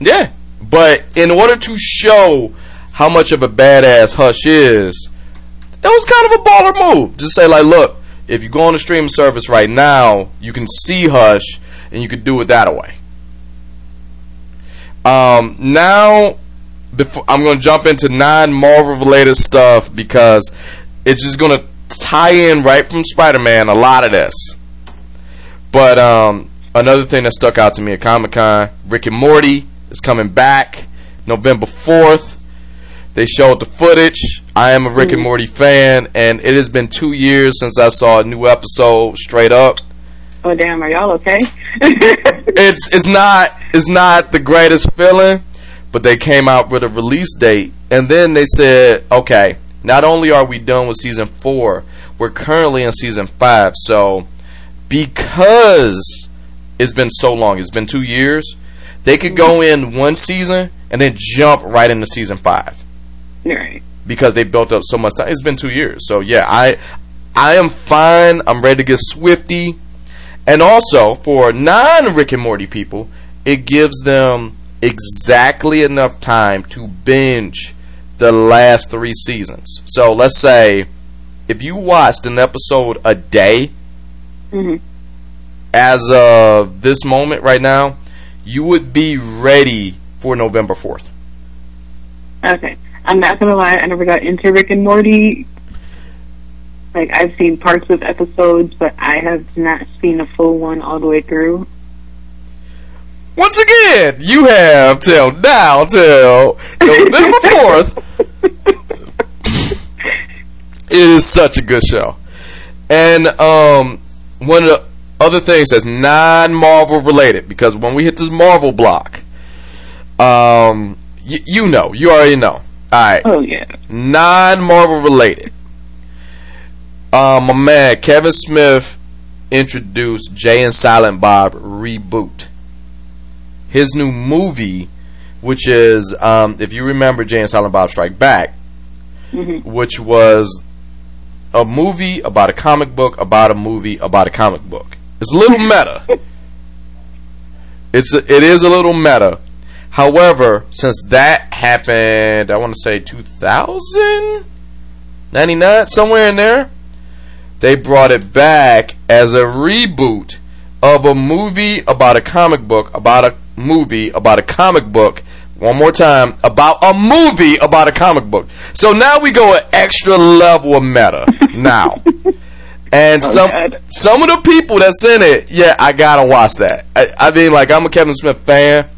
Yeah. But in order to show how much of a badass Hush is, that was kind of a baller move. Just say, like, look, if you go on the streaming service right now, you can see Hush, and you could do it that way. Um, now, before, I'm going to jump into non-Marvel-related stuff because it's just going to tie in right from Spider-Man a lot of this. But um, another thing that stuck out to me at Comic-Con, Rick and Morty is coming back November fourth. They showed the footage. I am a Rick and Morty fan, and it has been two years since I saw a new episode straight up. Oh, damn, are y'all okay? it's it's not it's not the greatest feeling, but they came out with a release date, and then they said, okay, not only are we done with season four, we're currently in season five, so because it's been so long, it's been two years, they could go in one season and then jump right into season five. Right. Because they built up so much time. It's been two years. So, yeah, I I am fine. I'm ready to get swifty. And also, for non-Rick and Morty people, it gives them exactly enough time to binge the last three seasons. So, let's say if you watched an episode a day, mm-hmm. as of this moment right now, you would be ready for November fourth. Okay. I'm not going to lie, I never got into Rick and Morty. Like, I've seen parts of episodes, but I have not seen a full one all the way through. Once again, you have till now, till November fourth. It is such a good show. And um, one of the other things that's non-Marvel related, because when we hit this Marvel block, um, y- you know, you already know. Alright. Oh, yeah. Non-Marvel related. Um, my man, Kevin Smith introduced Jay and Silent Bob Reboot. His new movie, which is, um, if you remember Jay and Silent Bob Strike Back, mm-hmm. which was a movie about a comic book about a movie about a comic book. It's a little meta. It's a, it is a little meta. However, since that happened, I want to say two thousand? ninety-nine? Somewhere in there. They brought it back as a reboot of a movie about a comic book, about a movie, about a comic book. One more time. About a movie, about a comic book. So now we go an extra level of meta. Now. And oh, some God. some of the people that's in it, yeah, I gotta watch that. I, I mean, like, I'm a Kevin Smith fan.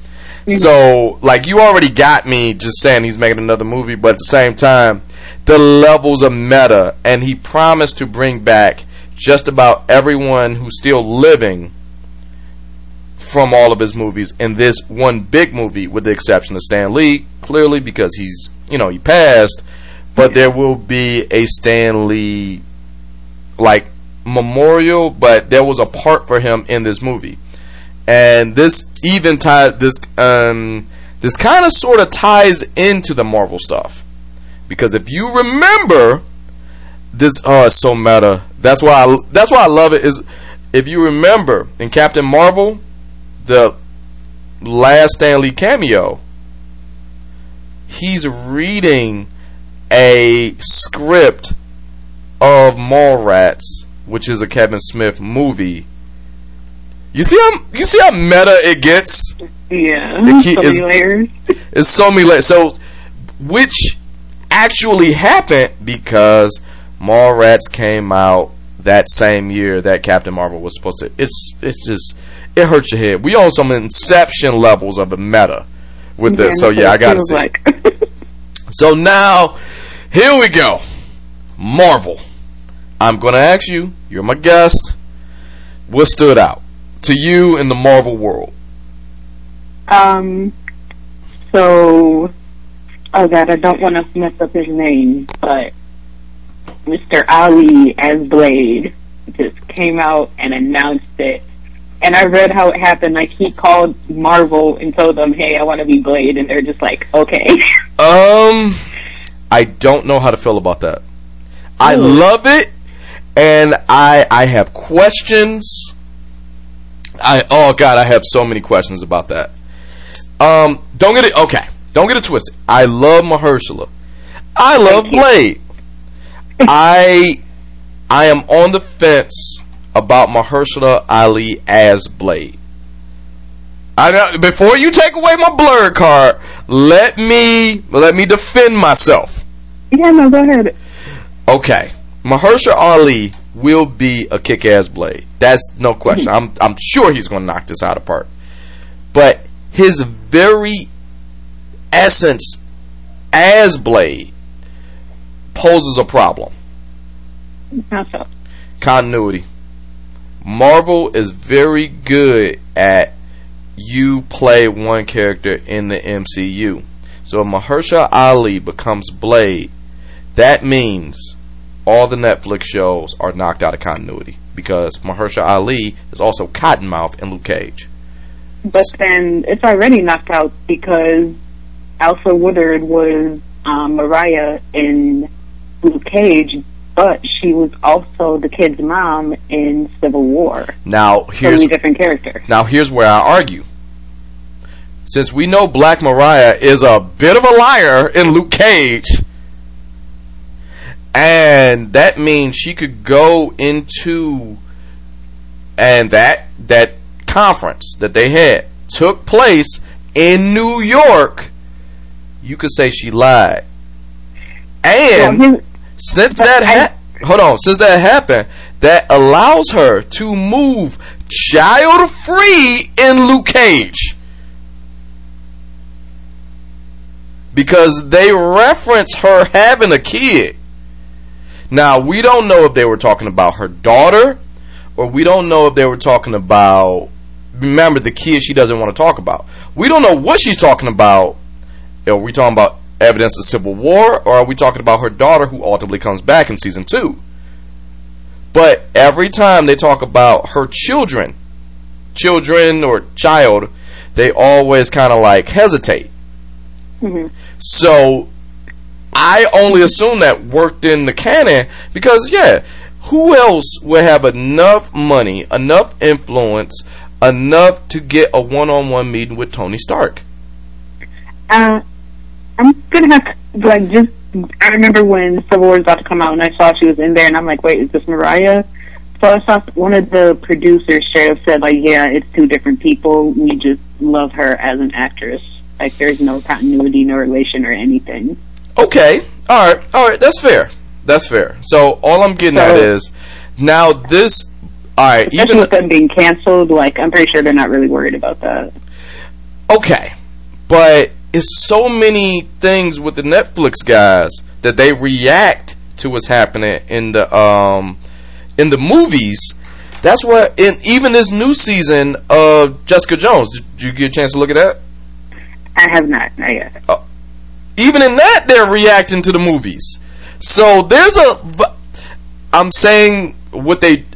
So, like, you already got me just saying he's making another movie, but at the same time, the levels of meta, and he promised to bring back just about everyone who's still living from all of his movies in this one big movie, with the exception of Stan Lee, clearly, because he's, you know, he passed, but there will be a Stan Lee, like, memorial, but there was a part for him in this movie. And this even tie this um this kind of sort of ties into the Marvel stuff, because if you remember this, oh, it's so meta. That's why I, that's why I love it. Is if you remember in Captain Marvel, the last Stan Lee cameo, he's reading a script of Mallrats, which is a Kevin Smith movie. You see how you see how meta it gets? Yeah. It keep, so many layers. It's so many layers. So, which actually happened because Mallrats came out that same year that Captain Marvel was supposed to. It's it's just, it hurts your head. We own some inception levels of a meta with this. Yeah, so, yeah, I got to see. Like. So, now, here we go. Marvel. I'm going to ask you. You're my guest. What stood out to you in the Marvel world? Um, so, oh God, I don't want to mess up his name, but Mister Ali as Blade just came out and announced it. And I read how it happened. Like, he called Marvel and told them, hey, I want to be Blade. And they're just like, okay. Um, I don't know how to feel about that. Ooh. I love it. And I, I have questions. I, oh, God, I have so many questions about that. Um, don't get it. Okay, don't get it twisted. I love Mahershala. I love Blade. I I am on the fence about Mahershala Ali as Blade. I before you take away my blur card, let me let me defend myself. Yeah, no, go ahead. Okay, Mahershala Ali will be a kick-ass Blade. That's no question. I'm I'm sure he's going to knock this out of the park. But his very essence as Blade poses a problem. How so? Continuity. Marvel is very good at you play one character in the M C U. So if Mahershala Ali becomes Blade, that means all the Netflix shows are knocked out of continuity because Mahershala Ali is also Cottonmouth in Luke Cage. But then it's already knocked out because Alpha Woodard was um, Mariah in Luke Cage, but she was also the kid's mom in Civil War. Now here's totally different character. Now here's where I argue. Since we know Black Mariah is a bit of a liar in Luke Cage, and that means she could go into and that that conference that they had took place in New York. You could say she lied. And well, since that ha- hold on, since that happened, that allows her to move child free in Luke Cage. Because they reference her having a kid. Now, we don't know if they were talking about her daughter, or we don't know if they were talking about, remember, the kid she doesn't want to talk about. We don't know what she's talking about. Are we talking about evidence of Civil War, or are we talking about her daughter who ultimately comes back in season two? But every time they talk about her children, children or child, they always kind of like hesitate. Mm-hmm. So I only assume that worked in the canon because, yeah, who else would have enough money, enough influence, enough to get a one-on-one meeting with Tony Stark? Uh, I'm going to have to, like, just, I remember when Civil War was about to come out and I saw she was in there and I'm like, wait, is this Mariah? So I saw one of the producers, Sheriff, said, like, yeah, it's two different people. We just love her as an actress. Like, there's no continuity, no relation or anything. Okay. All right. All right. That's fair. That's fair. So all I'm getting so, at is now this. All right. Even with them being canceled, like I'm pretty sure they're not really worried about that. Okay, but it's so many things with the Netflix guys that they react to what's happening in the um in the movies. That's what. In even this new season of Jessica Jones, did you get a chance to look at that? I have not. Not yet. Uh, Even in that, they're reacting to the movies. So there's a... I'm saying what they...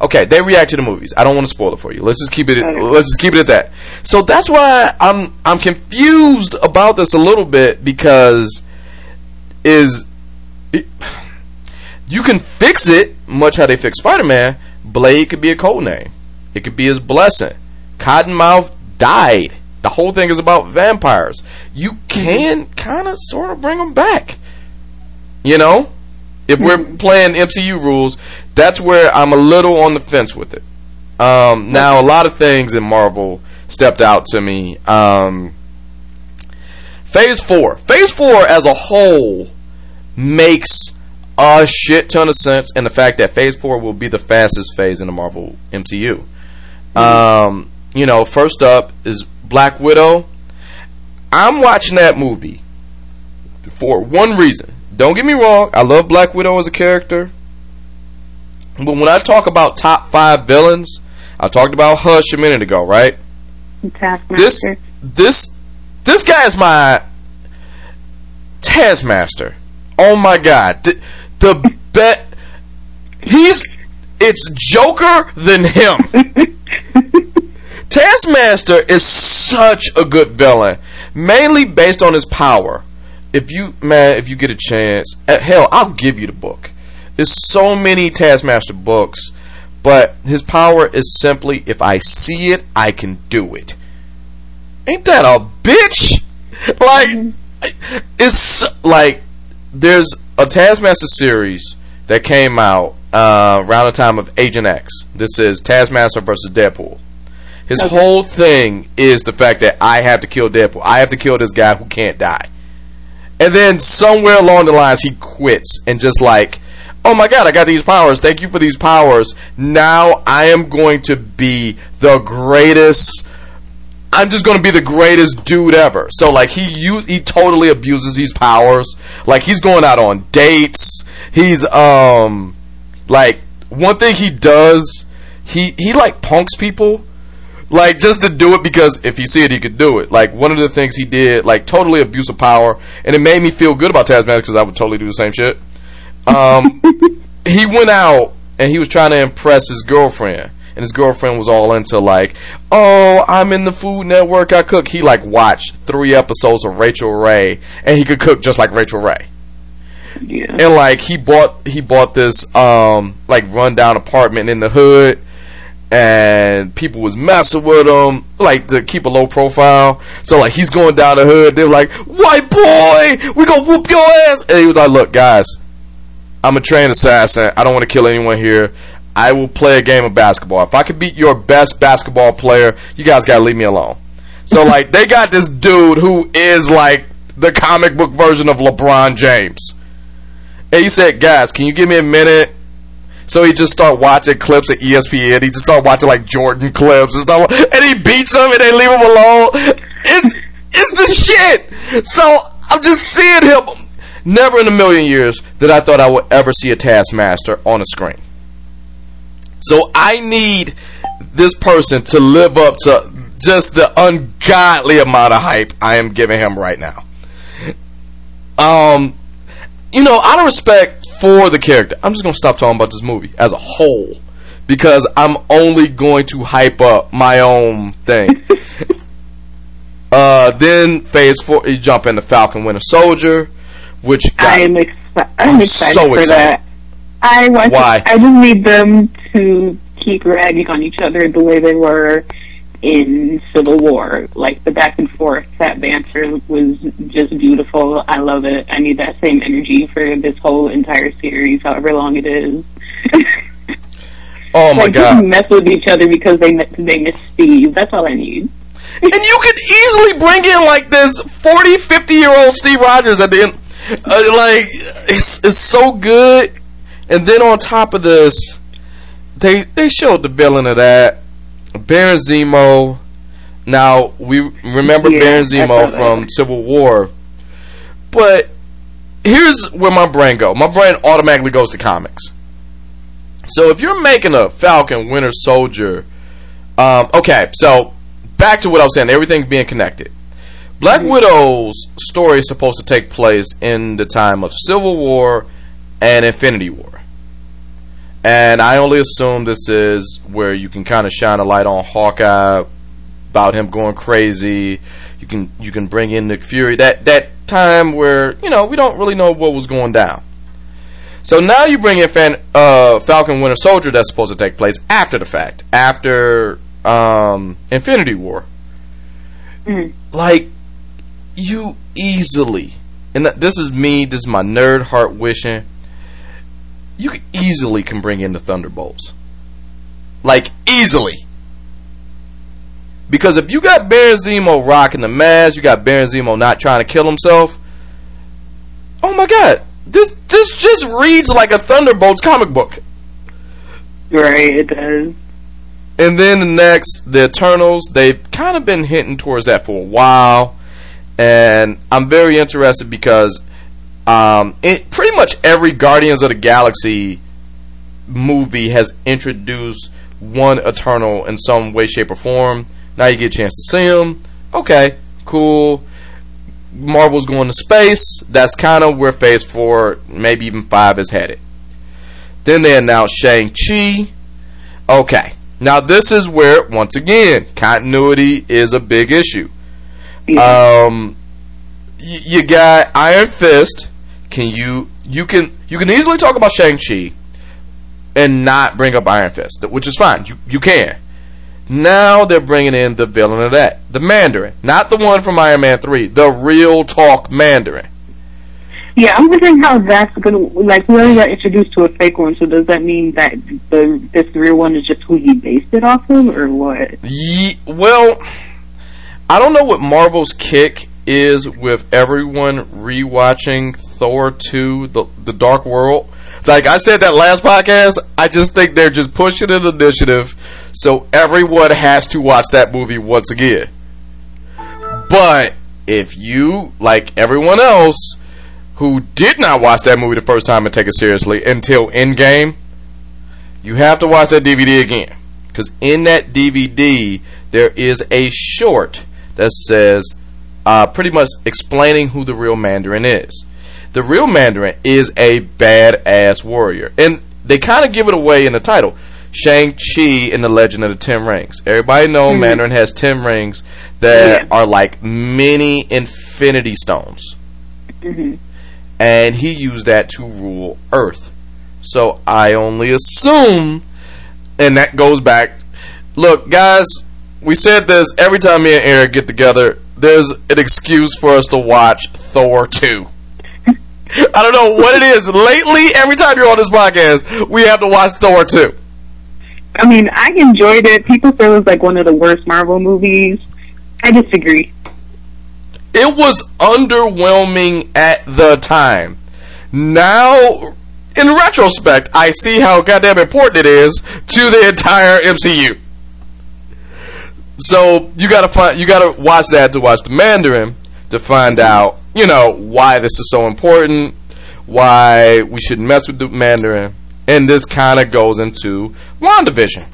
Okay, they react to the movies. I don't want to spoil it for you. Let's just keep it. Okay. Let's just keep it at that. So that's why I'm I'm confused about this a little bit because is it, you can fix it much how they fix Spider-Man. Blade could be a code name. It could be his blessing. Cottonmouth died. The whole thing is about vampires. You can kind of sort of bring them back. You know? If we're playing M C U rules, that's where I'm a little on the fence with it. Um, now, a lot of things in Marvel stepped out to me. Um, Phase four. Phase four as a whole makes a shit ton of sense. And the fact that Phase four will be the fastest phase in the Marvel M C U. Um, you know, first up is... Black Widow. I'm watching that movie for one reason. Don't get me wrong, I love Black Widow as a character, but when I talk about top five villains, I talked about Hush a minute ago, right? Taskmaster. This this this guy is my Taskmaster. Oh my God, the, the bet he's it's Joker than him. Taskmaster is such a good villain, mainly based on his power. If you, man, if you get a chance, hell, I'll give you the book. There's so many Taskmaster books, but his power is simply, if I see it, I can do it. ain't that a bitch? Like, it's like, there's a Taskmaster series that came out uh, around the time of Agent X. This is Taskmaster versus Deadpool. His okay. whole thing is the fact that I have to kill Deadpool. I have to kill this guy who can't die. And then somewhere along the lines, he quits and just like, oh my god, I got these powers. Thank you for these powers. Now I am going to be the greatest... I'm just going to be the greatest dude ever. So, like, he use, he totally abuses these powers. Like, he's going out on dates. He's, um... Like, one thing he does, he, he like, punks people. Like, just to do it because if he see it, he could do it. Like, one of the things he did, like, totally abuse of power. And it made me feel good about Tasmanic because I would totally do the same shit. Um, he went out and he was trying to impress his girlfriend. And his girlfriend was all into like, oh, I'm in the Food Network, I cook. He like watched three episodes of Rachel Ray, and he could cook just like Rachel Ray. Yeah. And like he bought he bought this um like rundown apartment in the hood, and people was messing with him like to keep a low profile. So like he's going down the hood. They're like, white boy, we gonna whoop your ass. And he was like, look, guys, I'm a trained assassin. I don't want to kill anyone here. I will play a game of basketball. If I could beat your best basketball player, you guys gotta leave me alone. So, like, they got this dude who is, like, the comic book version of LeBron James. And he said, guys, can you give me a minute? So he just started watching clips at E S P N. He just started watching, like, Jordan clips and stuff. And he beats him and they leave him alone. It's, it's the shit. So, I'm just seeing him. Never in a million years did I thought I would ever see a Taskmaster on a screen. So I need this person to live up to just the ungodly amount of hype I am giving him right now. Um, you know, out of respect for the character, I'm just going to stop talking about this movie as a whole because I'm only going to hype up my own thing. uh, then phase four, you jump into Falcon Winter Soldier, which got, I am exci- I'm, I'm excited so for excited. that. I want. Why? To, I just need them to keep ragging on each other the way they were in Civil War. Like, the back and forth, that banter was just beautiful. I love it. I need that same energy for this whole entire series, however long it is. Oh, my like, God. Just mess with each other because they, they miss Steve. That's all I need. And you could easily bring in, like, this forty, fifty-year-old Steve Rogers at the end. Uh, like, it's, it's so good. And then on top of this, they they showed the villain of that, Baron Zemo. Now we remember yeah, Baron Zemo from that. Civil War, but here's where my brain goes. My brain automatically goes to comics. So if you're making a Falcon Winter Soldier, um, okay. So back to what I was saying. Everything's being connected. Black mm-hmm. Widow's story is supposed to take place in the time of Civil War and Infinity War. And I only assume this is where you can kind of shine a light on Hawkeye about him going crazy. You can you can bring in Nick Fury. That that time where, you know, we don't really know what was going down. So now you bring in fan, uh, Falcon Winter Soldier that's supposed to take place after the fact. After um, Infinity War. Mm-hmm. Like, you easily, and this is me, this is my nerd heart wishing, you could easily can bring in the Thunderbolts. Like, easily. Because if you got Baron Zemo rocking the mask, you got Baron Zemo not trying to kill himself, oh my god, this this just reads like a Thunderbolts comic book. Right, it does. And then the next, the Eternals, they've kind of been hinting towards that for a while. And I'm very interested because Um, it, pretty much every Guardians of the Galaxy movie has introduced one Eternal in some way, shape, or form. Now you get a chance to see him. Okay, cool. Marvel's going to space. That's kind of where Phase four, maybe even five, is headed. Then they announced Shang-Chi. Okay. Now this is where, once again, continuity is a big issue. Yeah. Um, y- you got Iron Fist. Can you you can you can easily talk about Shang-Chi and not bring up Iron Fist, which is fine. You you can. Now they're bringing in the villain of that. The Mandarin. Not the one from Iron Man three. The real talk Mandarin. Yeah, I'm wondering how that's going to... Like, we already got introduced to a fake one, so does that mean that the this real one is just who he based it off of, or what? Ye- well, I don't know what Marvel's kick is with everyone rewatching Thor two, the, the Dark World. Like I said that last podcast, I just think they're just pushing an initiative so everyone has to watch that movie once again. But if you, like everyone else... who did not watch that movie the first time and take it seriously until Endgame, you have to watch that D V D again. Because in that D V D, there is a short that says, uh, pretty much explaining who the real Mandarin is. The real Mandarin is a badass warrior. And they kind of give it away in the title. Shang-Chi and the Legend of the Ten Rings. Everybody knows mm-hmm. Mandarin has ten rings that yeah. are like mini infinity stones. Mm-hmm. And he used that to rule Earth. So I only assume, and that goes back. Look, guys, we said this every time me and Eric get together. There's an excuse for us to watch Thor two. I don't know what it is. Lately, every time you're on this podcast, we have to watch Thor two. I mean, I enjoyed it. People say it was like one of the worst Marvel movies. I disagree. It was underwhelming at the time. Now, in retrospect, I see how goddamn important it is to the entire M C U. So you gotta find, you gotta watch that to watch the Mandarin to find out, you know, why this is so important, why we shouldn't mess with the Mandarin, and this kind of goes into WandaVision.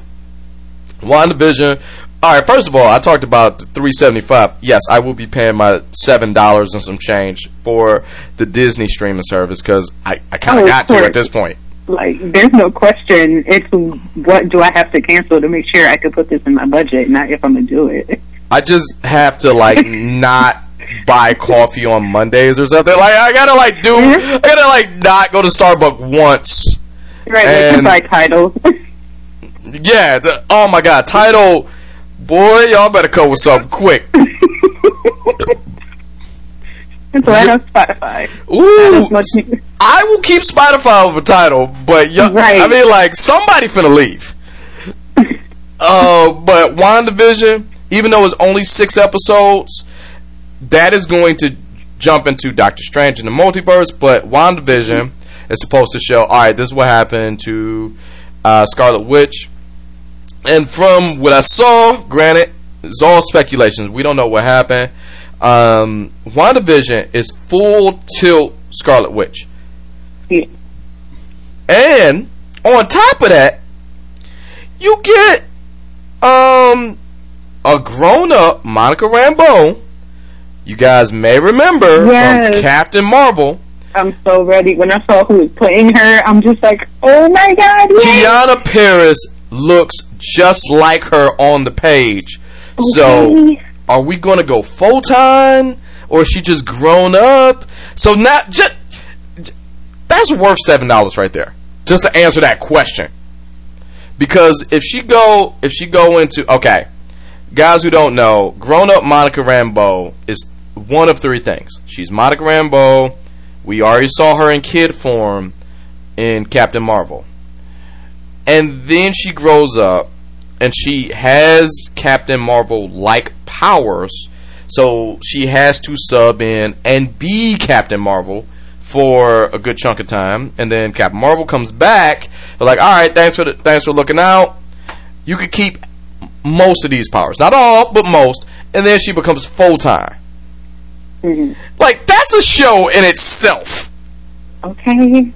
WandaVision. Alright, first of all, I talked about the three seventy-five. Yes, I will be paying my seven dollars and some change for the Disney streaming service because I, I kind of oh, got to at this point. Like, there's no question. It's what do I have to cancel to make sure I can put this in my budget, not if I'm going to do it. I just have to, like, not buy coffee on Mondays or something. Like, I got to, like, do, I got to, like, not go to Starbucks once. Right, and, like, buy Tidal. Yeah, the, oh my God, Tidal... Boy, y'all better come with something quick. I'm glad I'm Spotify. Ooh, I will keep Spotify over Tidal, but y'all, right. I mean, like, somebody finna leave. uh, but WandaVision, even though it's only six episodes, that is going to jump into Doctor Strange in the multiverse, but WandaVision mm-hmm. is supposed to show, alright, this is what happened to uh, Scarlet Witch. And from what I saw, granted, it's all speculations. We don't know what happened. Um, WandaVision is full tilt Scarlet Witch. Yeah. And on top of that, you get um, a grown-up Monica Rambeau. You guys may remember yes. from Captain Marvel. I'm so ready. When I saw who was playing her, I'm just like, oh my God. Yes. Tiana Paris looks just like her on the page. Okay. So, are we going to go full time, or is she just grown up? So not just that's worth seven dollars right there, just to answer that question. Because if she go, if she go into okay, guys who don't know, grown up Monica Rambeau is one of three things. She's Monica Rambeau. We already saw her in kid form in Captain Marvel. And then she grows up, and she has Captain Marvel-like powers, so she has to sub in and be Captain Marvel for a good chunk of time. And then Captain Marvel comes back, they're like, all right, thanks for the, thanks for looking out. You could keep most of these powers, not all, but most. And then she becomes full-time. Mm-hmm. Like, that's a show in itself. Okay.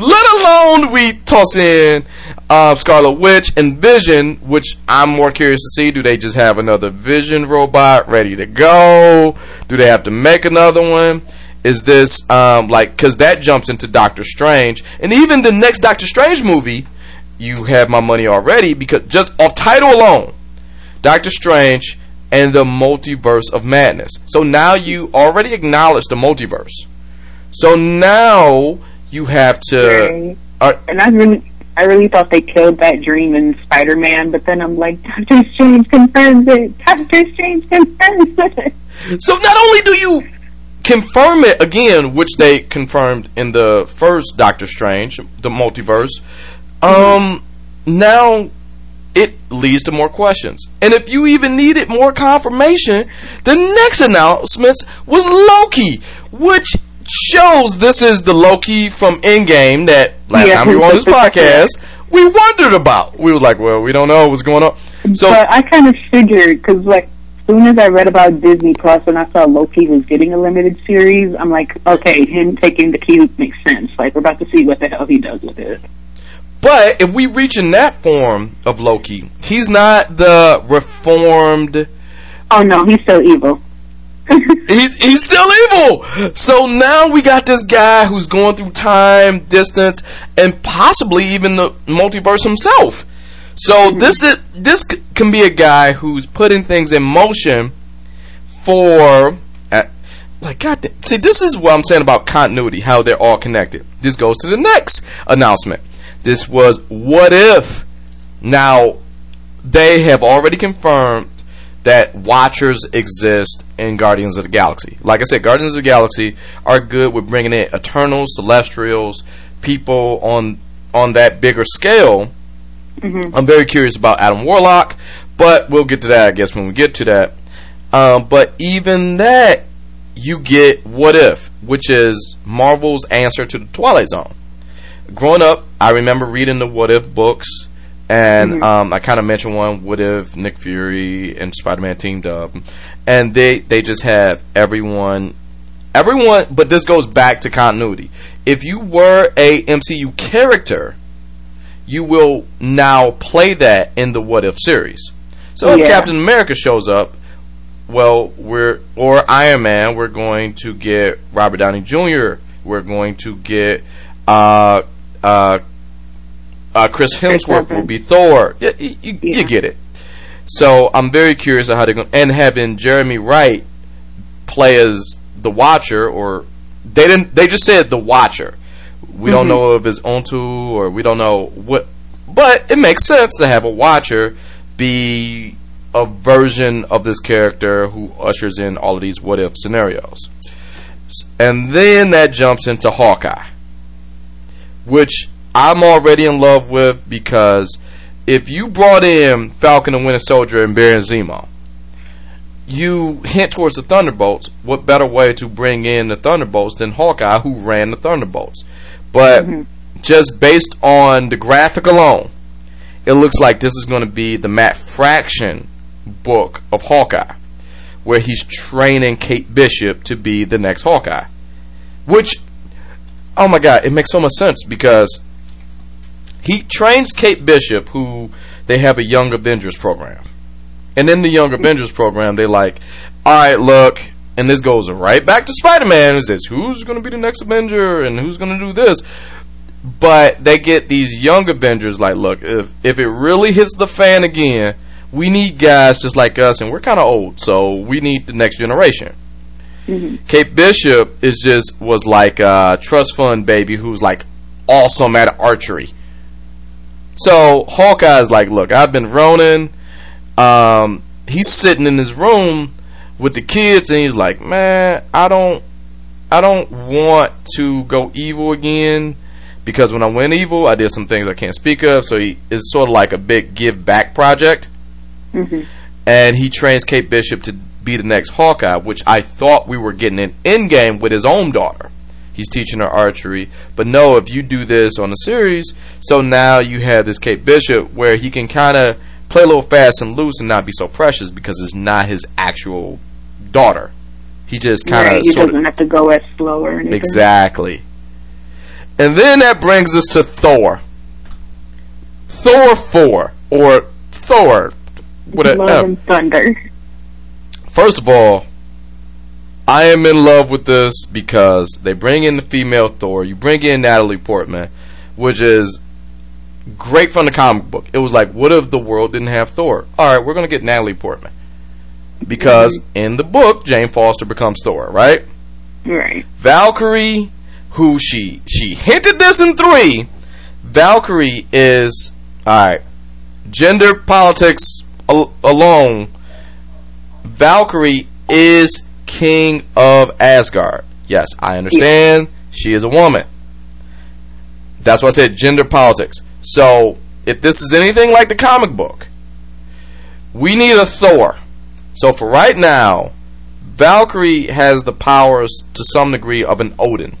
Let alone we toss in uh, Scarlet Witch and Vision, which I'm more curious to see. Do they just have another Vision robot ready to go? Do they have to make another one? Is this um, like because that jumps into Doctor Strange, and even the next Doctor Strange movie? You have my money already because just off title alone, Doctor Strange and the Multiverse of Madness. So now you already acknowledge the multiverse. So now. You have to, uh, and I really, I really thought they killed that dream in Spider-Man, but then I'm like, Doctor Strange confirms it. Doctor Strange confirms it. So not only do you confirm it again, which they confirmed in the first Doctor Strange, the multiverse, um, mm-hmm. now it leads to more questions. And if you even needed more confirmation, the next announcement was Loki, which shows this is the Loki from Endgame that last yeah. time we were on this podcast, we wondered about. We were like, well, we don't know what's going on. So but I kind of figured, because like, soon as I read about Disney Plus and I saw Loki was getting a limited series, I'm like, okay, him taking the cube makes sense. Like, we're about to see what the hell he does with it. But if we reach in that form of Loki, he's not the reformed... Oh, no, he's still evil. He, he's still evil. So now we got this guy who's going through time, distance, and possibly even the multiverse himself. So mm-hmm. this is this c- can be a guy who's putting things in motion for uh, like God. Damn. See, this is what I'm saying about continuity, how they're all connected. This goes to the next announcement. This was What If. Now they have already confirmed that Watchers exist in Guardians of the Galaxy. Like I said, Guardians of the Galaxy are good with bringing in Eternals, Celestials, people on on that bigger scale. Mm-hmm. I'm very curious about Adam Warlock, but we'll get to that, I guess, when we get to that. Um, but even that, you get What If, which is Marvel's answer to the Twilight Zone. Growing up, I remember reading the What If books. And um, I kind of mentioned one, what if Nick Fury and Spider-Man teamed up? And they, they just have everyone, everyone, but this goes back to continuity. If you were a M C U character, you will now play that in the What If series. So yeah. if Captain America shows up, well, we're, or Iron Man, we're going to get Robert Downey Junior We're going to get, uh, uh, Uh, Chris Hemsworth will be Thor. You, you, yeah. you get it. So I'm very curious how they're going. And having Jeremy Wright play as the Watcher, or they didn't. They just said the Watcher. We mm-hmm. don't know if it's Onto or we don't know what. But it makes sense to have a Watcher be a version of this character who ushers in all of these what if scenarios. And then that jumps into Hawkeye, which I'm already in love with, because if you brought in Falcon and Winter Soldier and Baron Zemo, you hint towards the Thunderbolts. What better way to bring in the Thunderbolts than Hawkeye, who ran the Thunderbolts? But mm-hmm. just based on the graphic alone, it looks like this is going to be the Matt Fraction book of Hawkeye, where he's training Kate Bishop to be the next Hawkeye. Which, oh my God, it makes so much sense, because he trains Kate Bishop, who they have a Young Avengers program. And in the Young Avengers program, they like, all right, look, and this goes right back to Spider-Man. It says, who's going to be the next Avenger and who's going to do this? But they get these Young Avengers like, look, if, if it really hits the fan again, we need guys just like us, and we're kind of old, so we need the next generation. Mm-hmm. Kate Bishop is just was like a trust fund baby who's like awesome at archery. So Hawkeye's like, look, I've been Ronin. Um, he's sitting in his room with the kids, and he's like, man, I don't, I don't want to go evil again, because when I went evil, I did some things I can't speak of. So he is sort of like a big give back project, mm-hmm. and he trains Kate Bishop to be the next Hawkeye, which I thought we were getting an Endgame with his own daughter. He's teaching her archery. But no, if you do this on the series, so now you have this Kate Bishop where he can kind of play a little fast and loose and not be so precious, because it's not his actual daughter. He just kind of right, he doesn't of, have to go as slow or anything. Exactly. And then that brings us to Thor. Thor four, or Thor. Whatever. Love and Thunder. First of all, I am in love with this, because they bring in the female Thor. You bring in Natalie Portman, which is great from the comic book. It was like, what if the world didn't have Thor? Alright, we're going to get Natalie Portman. Because in the book, Jane Foster becomes Thor, right? Right. Valkyrie, who she, she hinted this in three, Valkyrie is, alright, gender politics al- alone, Valkyrie is king of Asgard. Yes, I understand. She is a woman. That's why I said gender politics. So, if this is anything like the comic book, we need a Thor. So, for right now, Valkyrie has the powers to some degree of an Odin.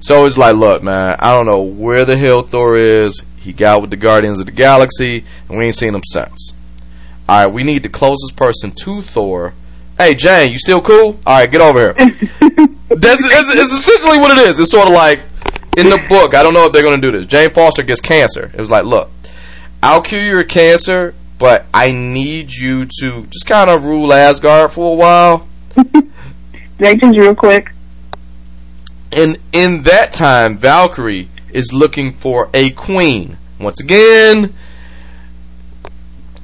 So, it's like, look, man, I don't know where the hell Thor is. He got with the Guardians of the Galaxy, and we ain't seen him since. Alright, we need the closest person to Thor. Hey, Jane, you still cool? Alright, get over here. That's, that's, that's essentially what it is. It's sort of like, in the book, I don't know if they're going to do this. Jane Foster gets cancer. It was like, look, I'll cure your cancer, but I need you to just kind of rule Asgard for a while. Nathan's real quick. And in that time, Valkyrie is looking for a queen. Once again,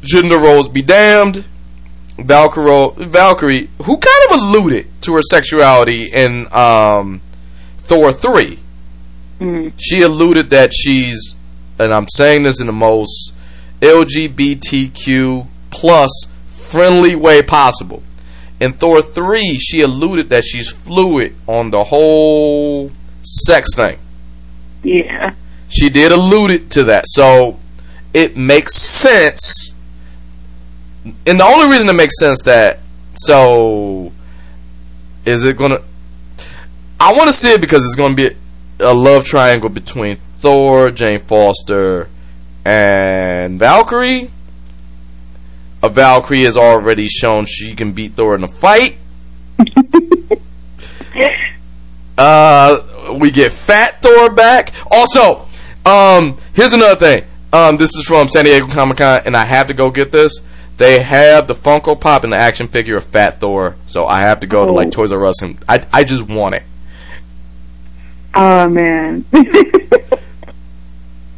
shouldn't the roles be damned? Valkyrie, Valkyrie, who kind of alluded to her sexuality in um, Thor three. Mm-hmm. She alluded that she's, and I'm saying this in the most L G B T Q plus friendly way possible. In Thor three, she alluded that she's fluid on the whole sex thing. Yeah. She did allude it to that. So, it makes sense. And the only reason it makes sense that, so, is it going to, I want to see it because it's going to be a love triangle between Thor, Jane Foster, and Valkyrie. A Valkyrie has already shown she can beat Thor in a fight. uh, we get Fat Thor back. Also, um, here's another thing. Um, this is from San Diego Comic-Con, and I have to go get this. They have the Funko Pop and the action figure of Fat Thor, so I have to go oh. to like Toys R Us, and I I just want it. Oh man,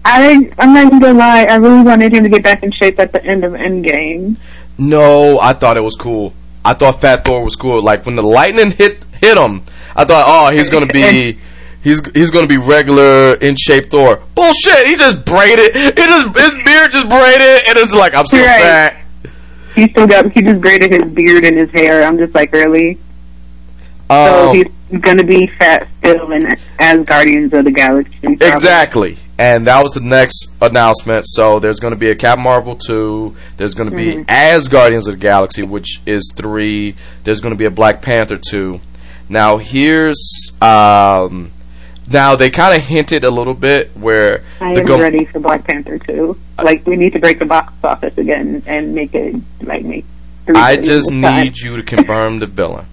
I I'm not gonna lie, I really wanted him to get back in shape at the end of Endgame. No, I thought it was cool. I thought Fat Thor was cool. Like when the lightning hit hit him, I thought, oh, he's gonna be he's he's gonna be regular in shape Thor. Bullshit, he just braided. He just his beard just braided, and it's like I'm still right. fat. He still got. He just braided his beard and his hair. I'm just like, really? Um, so he's gonna be fat still, in as Guardians of the Galaxy. Probably. Exactly. And that was the next announcement. So there's gonna be a Captain Marvel two. There's gonna be mm-hmm. as Guardians of the Galaxy, which is three. There's gonna be a Black Panther two. Now here's. Um, now they kind of hinted a little bit where. I am go- ready for Black Panther two. Like, we need to break the box office again and make it, like, make three I just need time. you to confirm the villain.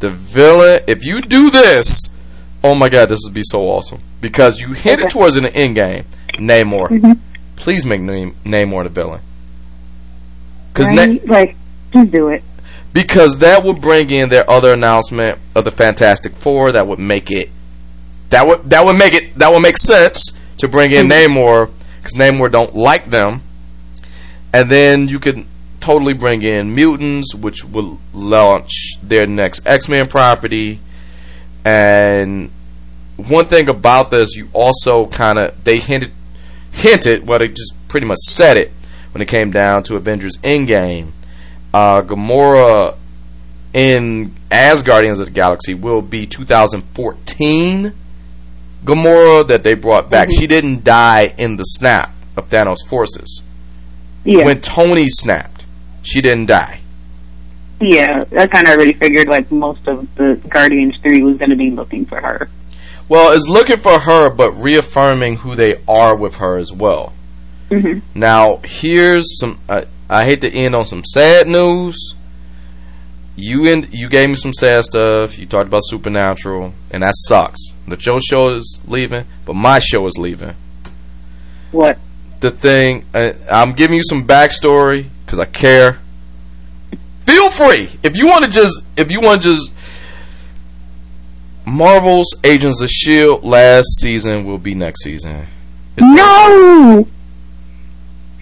The villain, if you do this, oh my god, this would be so awesome. Because you hit okay. it towards an end game. Namor. Mm-hmm. Please make Nam- Namor the villain. Cause right? Na- like, just do it. Because that would bring in their other announcement of the Fantastic Four. That would make it, that would, that would make it, that would make sense to bring in mm-hmm. Namor. Namor don't like them, and then you could totally bring in mutants, which will launch their next X-Men property. And one thing about this, you also kind of they hinted, hinted, well, they just pretty much said it when it came down to Avengers Endgame. Uh, Gamora in as Guardians of the Galaxy will be two thousand fourteen. Gamora that they brought back. Mm-hmm. She didn't die in the snap of Thanos' forces. Yeah. When Tony snapped, she didn't die. Yeah, I kind of already figured like most of the Guardians three was going to be looking for her. Well, it's looking for her, but reaffirming who they are with her as well. Mm-hmm. Now, here's some... Uh, I hate to end on some sad news. You in, you gave me some sad stuff. You talked about Supernatural, and that sucks. That your show is leaving, but my show is leaving. What? The thing, uh, I'm giving you some backstory because I care. Feel free if you want to just if you want to just. Marvel's Agents of S H I E L D last season will be next season. It's no.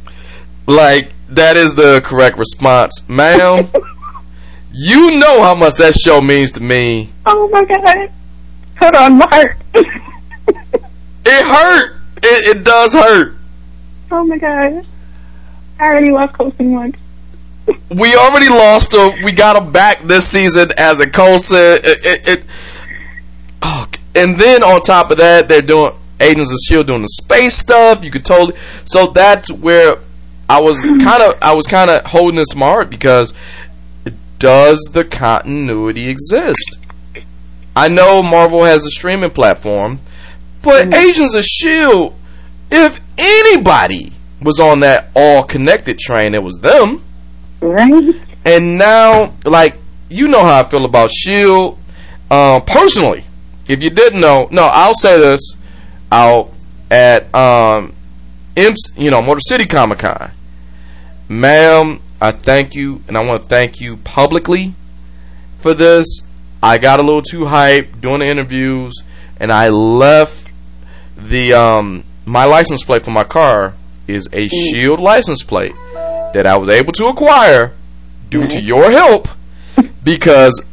Over. Like that is the correct response, ma'am. You know how much that show means to me. Oh my god. Hold on, my heart. It hurt. It, it does hurt. Oh my god. I already lost Coulson once. We already lost her. We got her back this season as a Coulson. It, it, it, oh, and then on top of that, they're doing Agents of S H I E L D doing the space stuff. You could totally. So that's where I was kind of. I was kind of holding this to my heart because does the continuity exist? I know Marvel has a streaming platform, but mm. Agents of S H I E L D, if anybody was on that all connected train, it was them. Right. And now, like, you know how I feel about S H I E L D uh, personally. If you didn't know, no, I'll say this out at um, Imps, you know, Motor City Comic Con, ma'am. I thank you, and I want to thank you publicly for this. I got a little too hyped doing the interviews, and I left the um, my license plate for my car is a S H I E L D license plate that I was able to acquire due to your help, because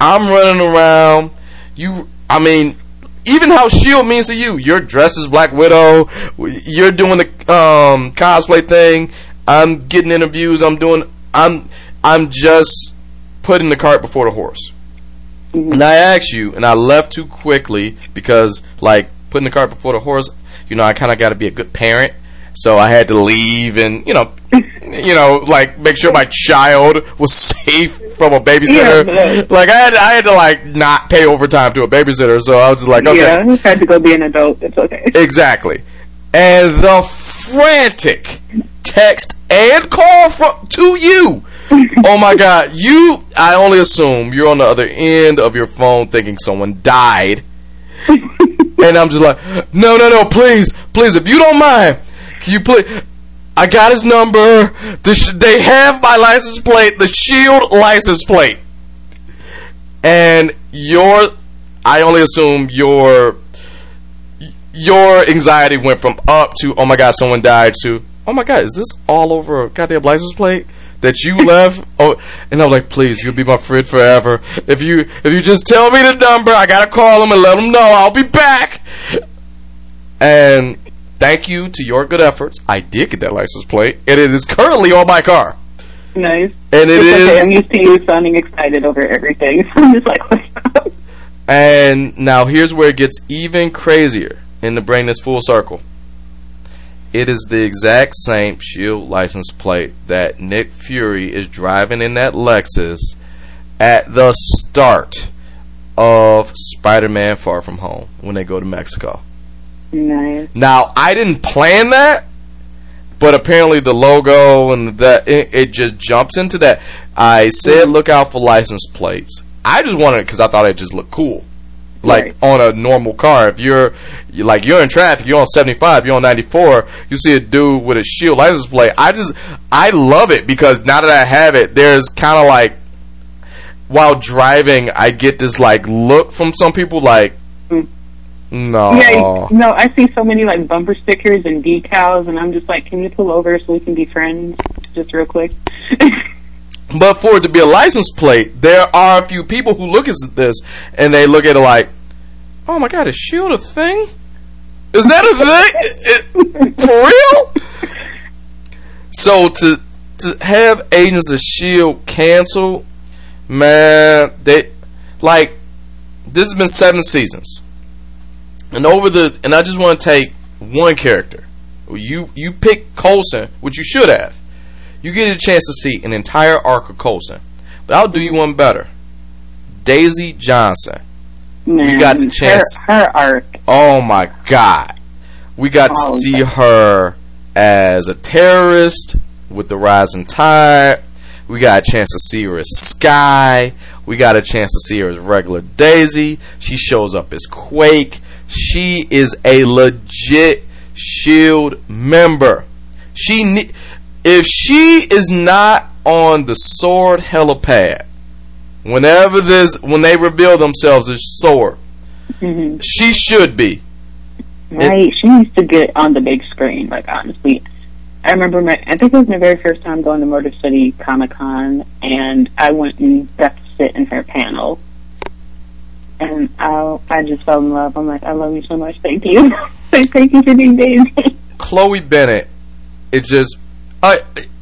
I'm running around. You, I mean, even how S H I E L D means to you. You're dressed as Black Widow. You're doing the um, cosplay thing. I'm getting interviews. I'm doing. I'm. I'm just putting the cart before the horse. Mm-hmm. And I asked you, and I left too quickly because, like, putting the cart before the horse. You know, I kind of got to be a good parent, so I had to leave, and you know, you know, like make sure my child was safe from a babysitter. Yeah, like I had, I had to like not pay overtime to a babysitter, so I was just like, okay, yeah, I had to go be an adult. It's okay. Exactly, and the frantic text and call from to you. Oh my god, you, I only assume you're on the other end of your phone thinking someone died. And I'm just like, no, no, no, please, please, if you don't mind, can you please, I got his number, the sh- they have my license plate, the S H I E L D license plate. And your, I only assume your, your anxiety went from up to, oh my god, someone died, to, oh my god, is this all over a goddamn license plate that you left? Oh, and I'm like, please, you'll be my friend forever. If you if you just tell me the number, I gotta call them and let them know I'll be back. And thank you to your good efforts, I did get that license plate, and it is currently on my car. Nice. And it it's is. Okay. I'm used to you sounding excited over everything. I'm just like, what's up? And now here's where it gets even crazier, and to bring this full circle. It is the exact same S H I E L D license plate that Nick Fury is driving in that Lexus at the start of Spider-Man Far From Home when they go to Mexico. Nice. Now, I didn't plan that, but apparently the logo and that it, it just jumps into that. I said look out for license plates. I just wanted it because I thought it just looked cool. Like, right. On a normal car, if you're, like, you're in traffic, you're on seventy-five, you're on ninety-four, you see a dude with a S H I E L D license plate. I just, I love it because now that I have it, there's kind of like, while driving, I get this, like, look from some people, like, mm. no. Yeah, no, I see so many, like, bumper stickers and decals, and I'm just like, can you pull over so we can be friends, just real quick? But for it to be a license plate, there are a few people who look at this and they look at it like, oh my god, is S H I E L D a thing? Is that a thing? For real? So to to have Agents of S H I E L D cancel, man, they, like, this has been seven seasons. And over the, and I just want to take one character. You, you pick Coulson, which you should have. You get a chance to see an entire arc of Coulson. But I'll do you one better. Daisy Johnson. Man, you got the chance. Her, her arc. Oh, my God. We got oh, to see her as a terrorist with the Rising Tide. We got a chance to see her as Sky. We got a chance to see her as regular Daisy. She shows up as Quake. She is a legit S H I E L D member. She ne- If she is not on the S W O R D helipad, whenever this, when they reveal themselves as S W O R D, mm-hmm. she should be. Right, it, she needs to get on the big screen. Like, honestly, I remember my, I think it was my very first time going to Motor City Comic Con, and I went and got to sit in her panel. and I I just fell in love. I'm like, I love you so much. Thank you. Thank you for being Daisy. Chloe Bennett. It's just I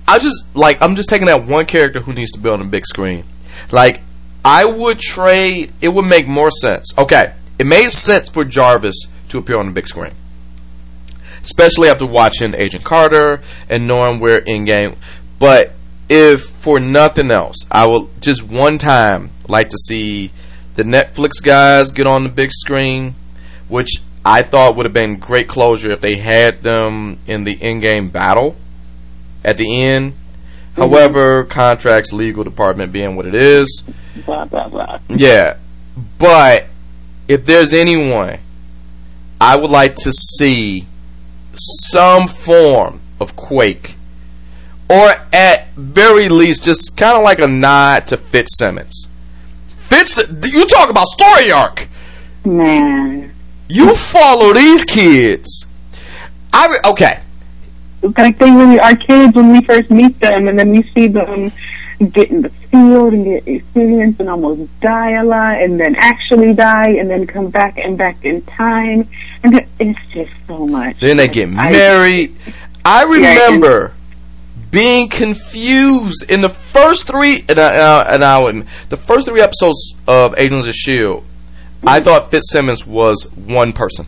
I just like I'm just taking that one character who needs to be on the big screen. Like, I would trade. It would make more sense. Okay, it made sense for Jarvis to appear on the big screen, especially after watching Agent Carter and knowing we're in game. But if for nothing else, I will just one time like to see the Netflix guys get on the big screen, which I thought would have been great closure if they had them in the in-game battle at the end. Mm-hmm. However, contracts, legal department being what it is. Blah, blah, blah. Yeah. But if there's anyone, I would like to see some form of Quake. Or at very least, just kind of like a nod to Fitzsimmons. Fitz, you talk about story arc. Man. You follow these kids. I re- okay. Like, they really are kids when we first meet them, and then we see them get in the field and get experience and almost die a lot, and then actually die, and then come back and back in time, and it's just so much. Then they get married. I, I remember being confused in the first three, and I, and I would, the first three episodes of Agents of S H I E L D. I thought Fitzsimmons was one person.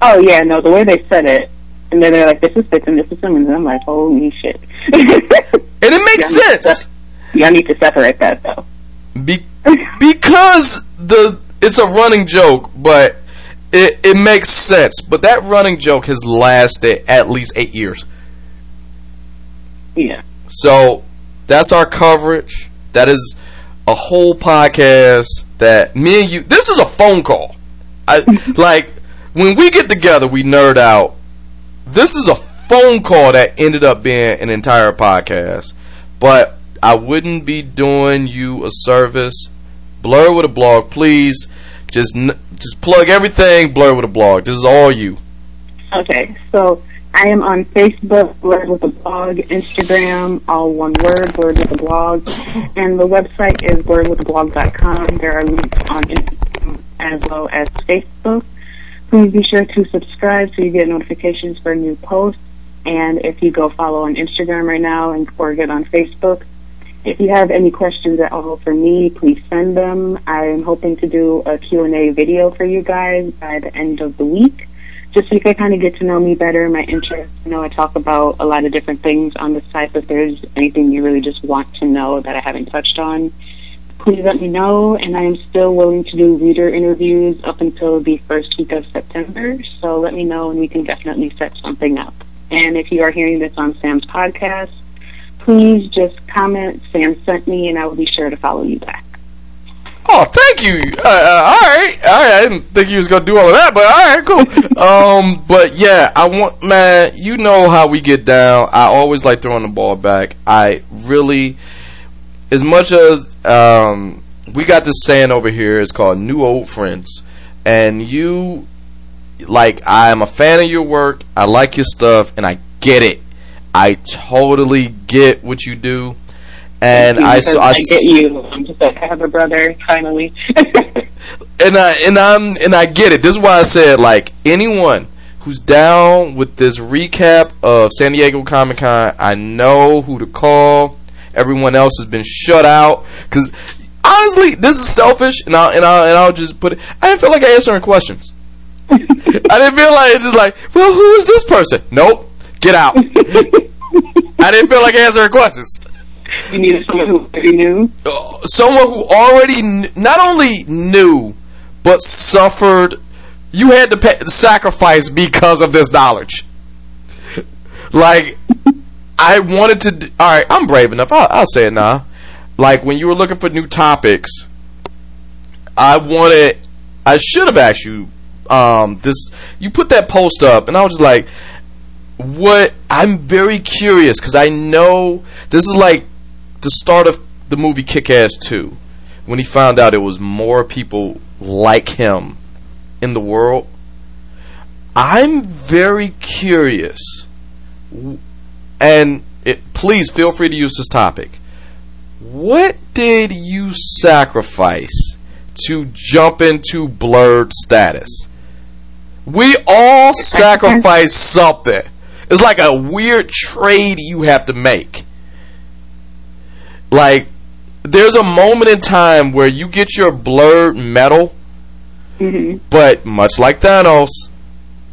Oh yeah, no, the way they said it, and then they're like, "This is Fitz and this is Simmons," and I'm like, "Holy shit!" And it makes y'all sense. Se- y'all need to separate that though, Be- because the it's a running joke, but it it makes sense. But that running joke has lasted at least eight years. Yeah. So that's our coverage. That is a whole podcast that me and you. This is a phone call. I like when we get together, we nerd out. This is a phone call that ended up being an entire podcast. But I wouldn't be doing you a service. Blur with a blog, please. Just just plug everything. Blur with a blog. This is all you. Okay, so I am on Facebook, Blur with a blog, Instagram, all one word, Blur with a blog, and the website is blur with a blog dot com. There are links on Instagram as well as Facebook. Please be sure to subscribe so you get notifications for new posts. And if you go follow on Instagram right now and or get on Facebook, if you have any questions at all for me, please send them. I'm hoping to do a Q and A video for you guys by the end of the week, just so you can kind of get to know me better, my interests. You know, I talk about a lot of different things on the site, but if there's anything you really just want to know that I haven't touched on, please let me know. And I am still willing to do reader interviews up until the first week of September, so let me know and we can definitely set something up. And if you are hearing this on Sam's podcast, please just comment, Sam sent me, and I will be sure to follow you back. Oh, thank you. Uh, uh, alright. Alright, I didn't think you was going to do all of that, but alright, cool. um, but yeah, I want, man, you know how we get down. I always like throwing the ball back. I really, as much as, um, we got this saying over here, it's called New Old Friends. And you, like, I am a fan of your work. I like your stuff, and I get it. I totally get what you do. And I, so, I, I get you. I'm just like, I have a brother finally. and I and I'm and I get it. This is why I said, like, anyone who's down with this recap of San Diego Comic-Con, I know who to call. Everyone else has been shut out because honestly, this is selfish. And I and I and I'll just put it. I didn't feel like answering questions. I didn't feel like it's just like, well, who is this person? Nope, get out. I didn't feel like answering questions. You needed someone who already knew? Uh, someone who already kn- not only knew, but suffered. You had to pay- sacrifice because of this knowledge. Like, I wanted to... D- Alright, I'm brave enough. I'll, I'll say it now. Like, when you were looking for new topics, I wanted... I should have asked you um, this... You put that post up, and I was just like... What... I'm very curious, because I know... This is like... the start of the movie Kick-Ass two, when he found out it was more people like him in the world. I'm very curious, and it, please feel free to use this topic. What did you sacrifice to jump into blurred status. We all sacrifice something. It's like a weird trade you have to make. Like, there's a moment in time where you get your blurred medal, mm-hmm. but much like Thanos,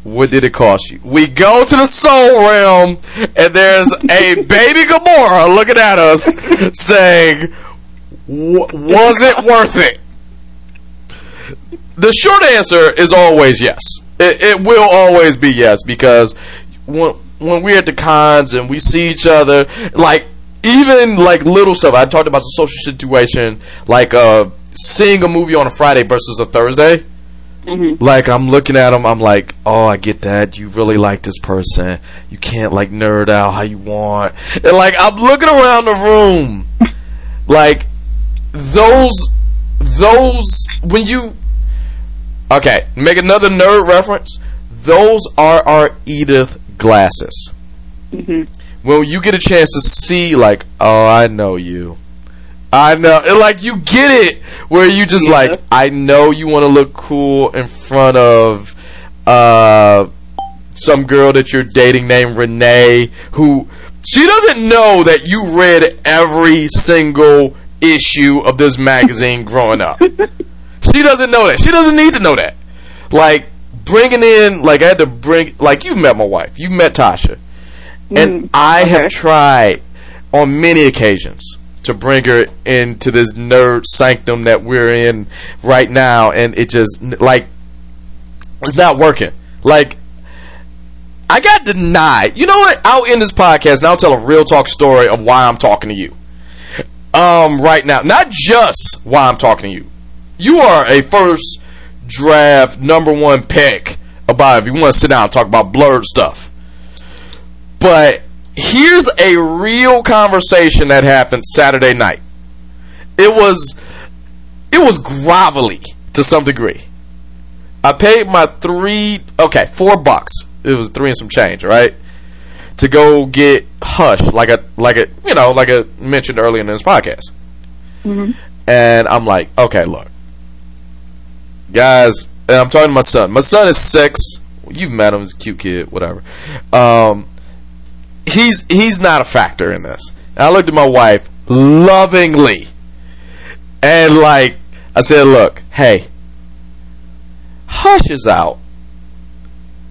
what did it cost you? We go to the soul realm, and there's a baby Gamora looking at us saying, was it worth it? The short answer is always yes. It, it will always be yes, because when, when we're at the cons and we see each other, like, even like little stuff. I talked about the social situation, like uh, seeing a movie on a Friday versus a Thursday. Mm-hmm. Like, I'm looking at them, I'm like, oh, I get that. You really like this person. You can't like nerd out how you want. And like, I'm looking around the room, like those those when you. Okay, make another nerd reference. Those are our Edith glasses. Mm-hmm. When you get a chance to see, like, oh, I know you. I know. And, like, you get it where you just, yeah. like, I know you want to look cool in front of uh, some girl that you're dating named Renee, who, she doesn't know that you read every single issue of this magazine growing up. She doesn't know that. She doesn't need to know that. Like, bringing in, like, I had to bring, like, you've met my wife. You've met Tasha. Mm, and I okay. have tried on many occasions to bring her into this nerd sanctum that we're in right now. And it just, like, it's not working. Like, I got denied. You know what? I'll end this podcast and I'll tell a real talk story of why I'm talking to you. Um, right now. Not just why I'm talking to you. You are a first draft number one pick about if you want to sit down and talk about blurred stuff. But here's a real conversation that happened Saturday night. It was it was grovelly to some degree. I paid my three okay, four bucks. It was three and some change, right? To go get Hush, like I like a you know, like I mentioned earlier in this podcast. Mm-hmm. And I'm like, okay, look. Guys, and I'm talking to my son. My son is six. You've met him. He's a cute kid, whatever. Um, he's he's not a factor in this. And I looked at my wife lovingly. And, like, I said, look, hey, Hush is out.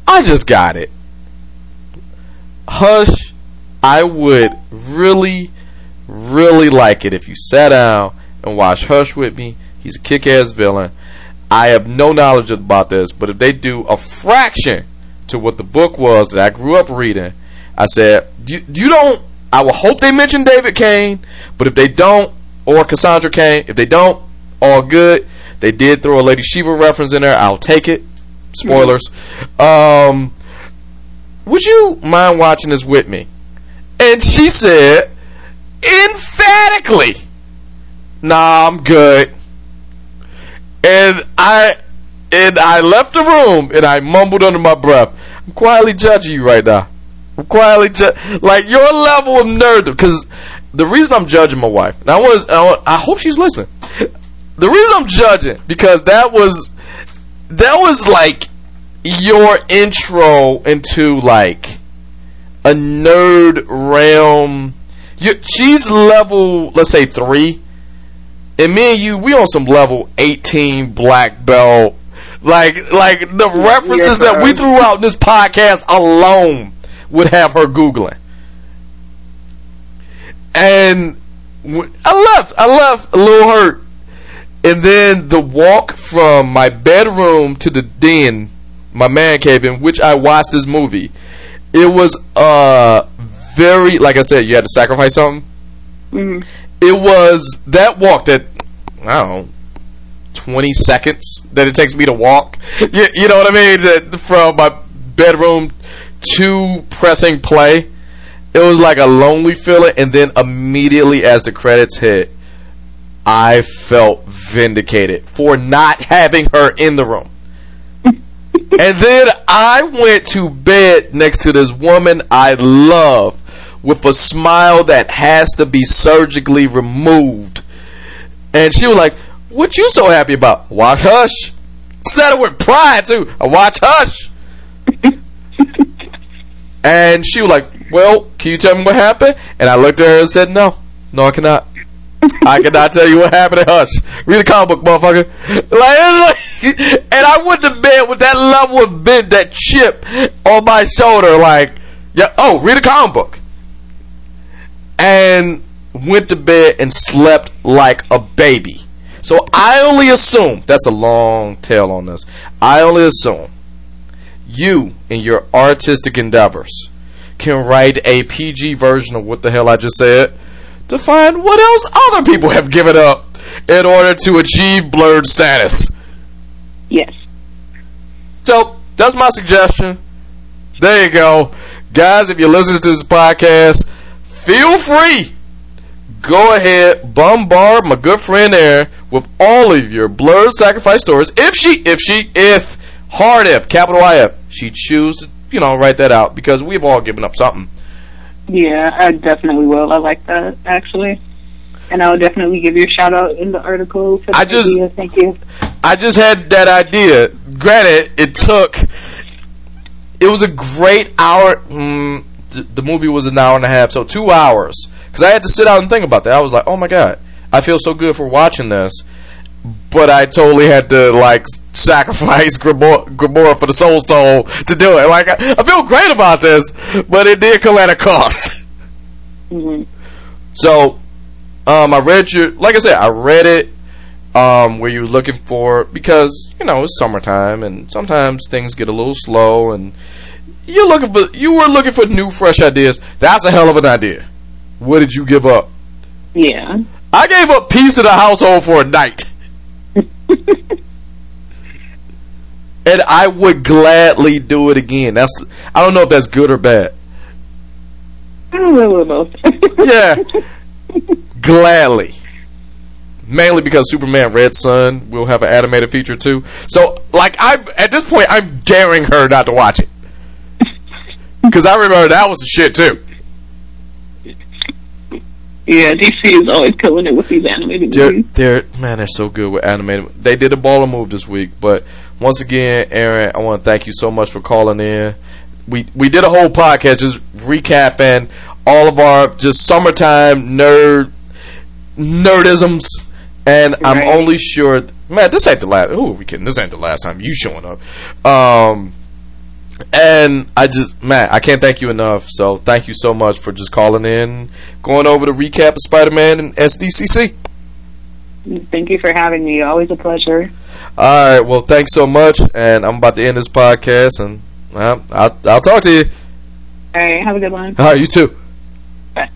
I just got it. Hush, I would really, really like it if you sat down and watch Hush with me. He's a kick-ass villain. I have no knowledge about this, but if they do a fraction to what the book was that I grew up reading, I said, you, you don't, I will hope they mention David Cain, but if they don't, or Cassandra Cain, if they don't, all good. They did throw a Lady Shiva reference in there. I'll take it. Spoilers. Um, would you mind watching this with me? And she said, emphatically, nah, I'm good. And I and I left the room, and I mumbled under my breath, I'm quietly judging you right now. I'm quietly ju- like your level of nerd, because the reason I'm judging my wife, and I was I, was, I hope she's listening. The reason I'm judging, because that was that was like your intro into like a nerd realm. You, she's level, let's say three. And me and you, we on some level eighteen black belt. Like, like the references yeah, that we threw out in this podcast alone would have her Googling. And I left. I left a little hurt. And then the walk from my bedroom to the den, my man cave, in which I watched this movie, it was uh, very, like I said, you had to sacrifice something. Mm-hmm. It was that walk that, I don't know, twenty seconds that it takes me to walk. You, you know what I mean? The, from my bedroom to pressing play. It was like a lonely feeling. And then immediately as the credits hit, I felt vindicated for not having her in the room. And then I went to bed next to this woman I love, with a smile that has to be surgically removed. And she was like, What you so happy about? Watch Hush. Said it with pride, too. I watch Hush. And she was like, well, can you tell me what happened? And I looked at her and said, no. No, I cannot. I cannot tell you what happened at Hush. Read a comic book, motherfucker. Like, like, and I went to bed with that level of bent, that chip on my shoulder. Like, yeah, oh, read a comic book. And went to bed and slept like a baby. So I only assume, that's a long tale on this, I only assume you in your artistic endeavors can write a P G version of what the hell I just said to find what else other people have given up in order to achieve blurred status. Yes. So that's my suggestion. There you go. Guys, if you're listening to this podcast, feel free. Go ahead, bombard my good friend there with all of your blurred sacrifice stories. If she, if she, if, hard if, capital I if, she choose to, you know, write that out. Because we've all given up something. Yeah, I definitely will. I like that, actually. And I'll definitely give you a shout out in the article. For the I just, idea. Thank you. I just had that idea. Granted, it took, it was a great hour. Mm, th- the movie was an hour and a half, so two hours. Because I had to sit out and think about that. I was like, oh my God, I feel so good for watching this. But I totally had to, like, sacrifice Gribor- Gribora for the Soul Stone to do it. Like, I, I feel great about this, but it did come at a cost. Mm-hmm. So, um, I read your, like I said, I read it um, where you were looking for, because, you know, it's summertime, and sometimes things get a little slow, and you're looking for, you were looking for new, fresh ideas. That's a hell of an idea. What did you give up? Yeah. I gave up peace of the household for a night. And I would gladly do it again. That's I don't know if that's good or bad. I don't know both. Yeah. Gladly. Mainly because Superman Red Sun will have an animated feature too. So like I at this point I'm daring her not to watch it. Cause I remember that was the shit too. Yeah, D C is always killing it with these animated they're, movies. They're, man, they're so good with animated. They did a baller move this week, but once again, Aaron, I want to thank you so much for calling in. We we did a whole podcast just recapping all of our just summertime nerd nerdisms, and right. I'm only sure, man, this ain't the last. Ooh, we kidding? This ain't the last time you showing up. Um. And I just, man, I can't thank you enough. So thank you so much for just calling in, going over the recap of Spider-Man and S D C C. Thank you for having me. Always a pleasure. All right. Well, thanks so much. And I'm about to end this podcast. And uh, I'll, I'll talk to you. All right. Have a good one. All right. You too. Bye.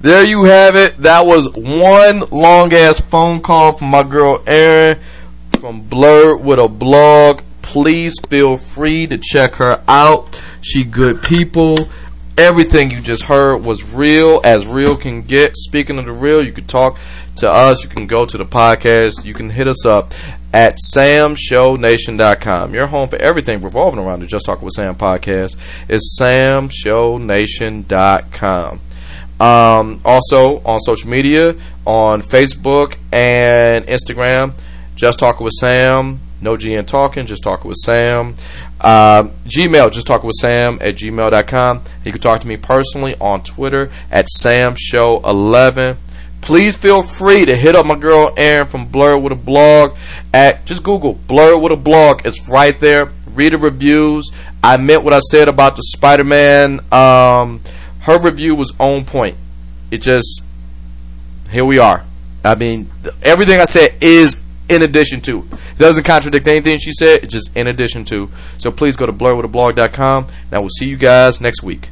There you have it. That was one long-ass phone call from my girl Erin from Blur with a Blog. Please feel free to check her out. She good people. Everything you just heard was real, as real can get. Speaking of the real, you can talk to us. You can go to the podcast. You can hit us up at sam show nation dot com. Your home for everything revolving around the Just Talk with Sam podcast is sam show nation dot com. Um, also, on social media, on Facebook and Instagram, Just Talk with Sam. No G N Talking, Just Talking with Sam. Uh, Gmail, Just Talking with Sam at gmail dot com. You can talk to me personally on Twitter at Sam Show eleven. Please feel free to hit up my girl Erin from Blur with a Blog at just Google Blur with a Blog. It's right there. Read the reviews. I meant what I said about the Spider-Man. Um, her review was on point. It just, here we are. I mean, everything I said is in addition to. It doesn't contradict anything she said. It's just in addition to. So please go to blur with a blog dot com. And I will see you guys next week.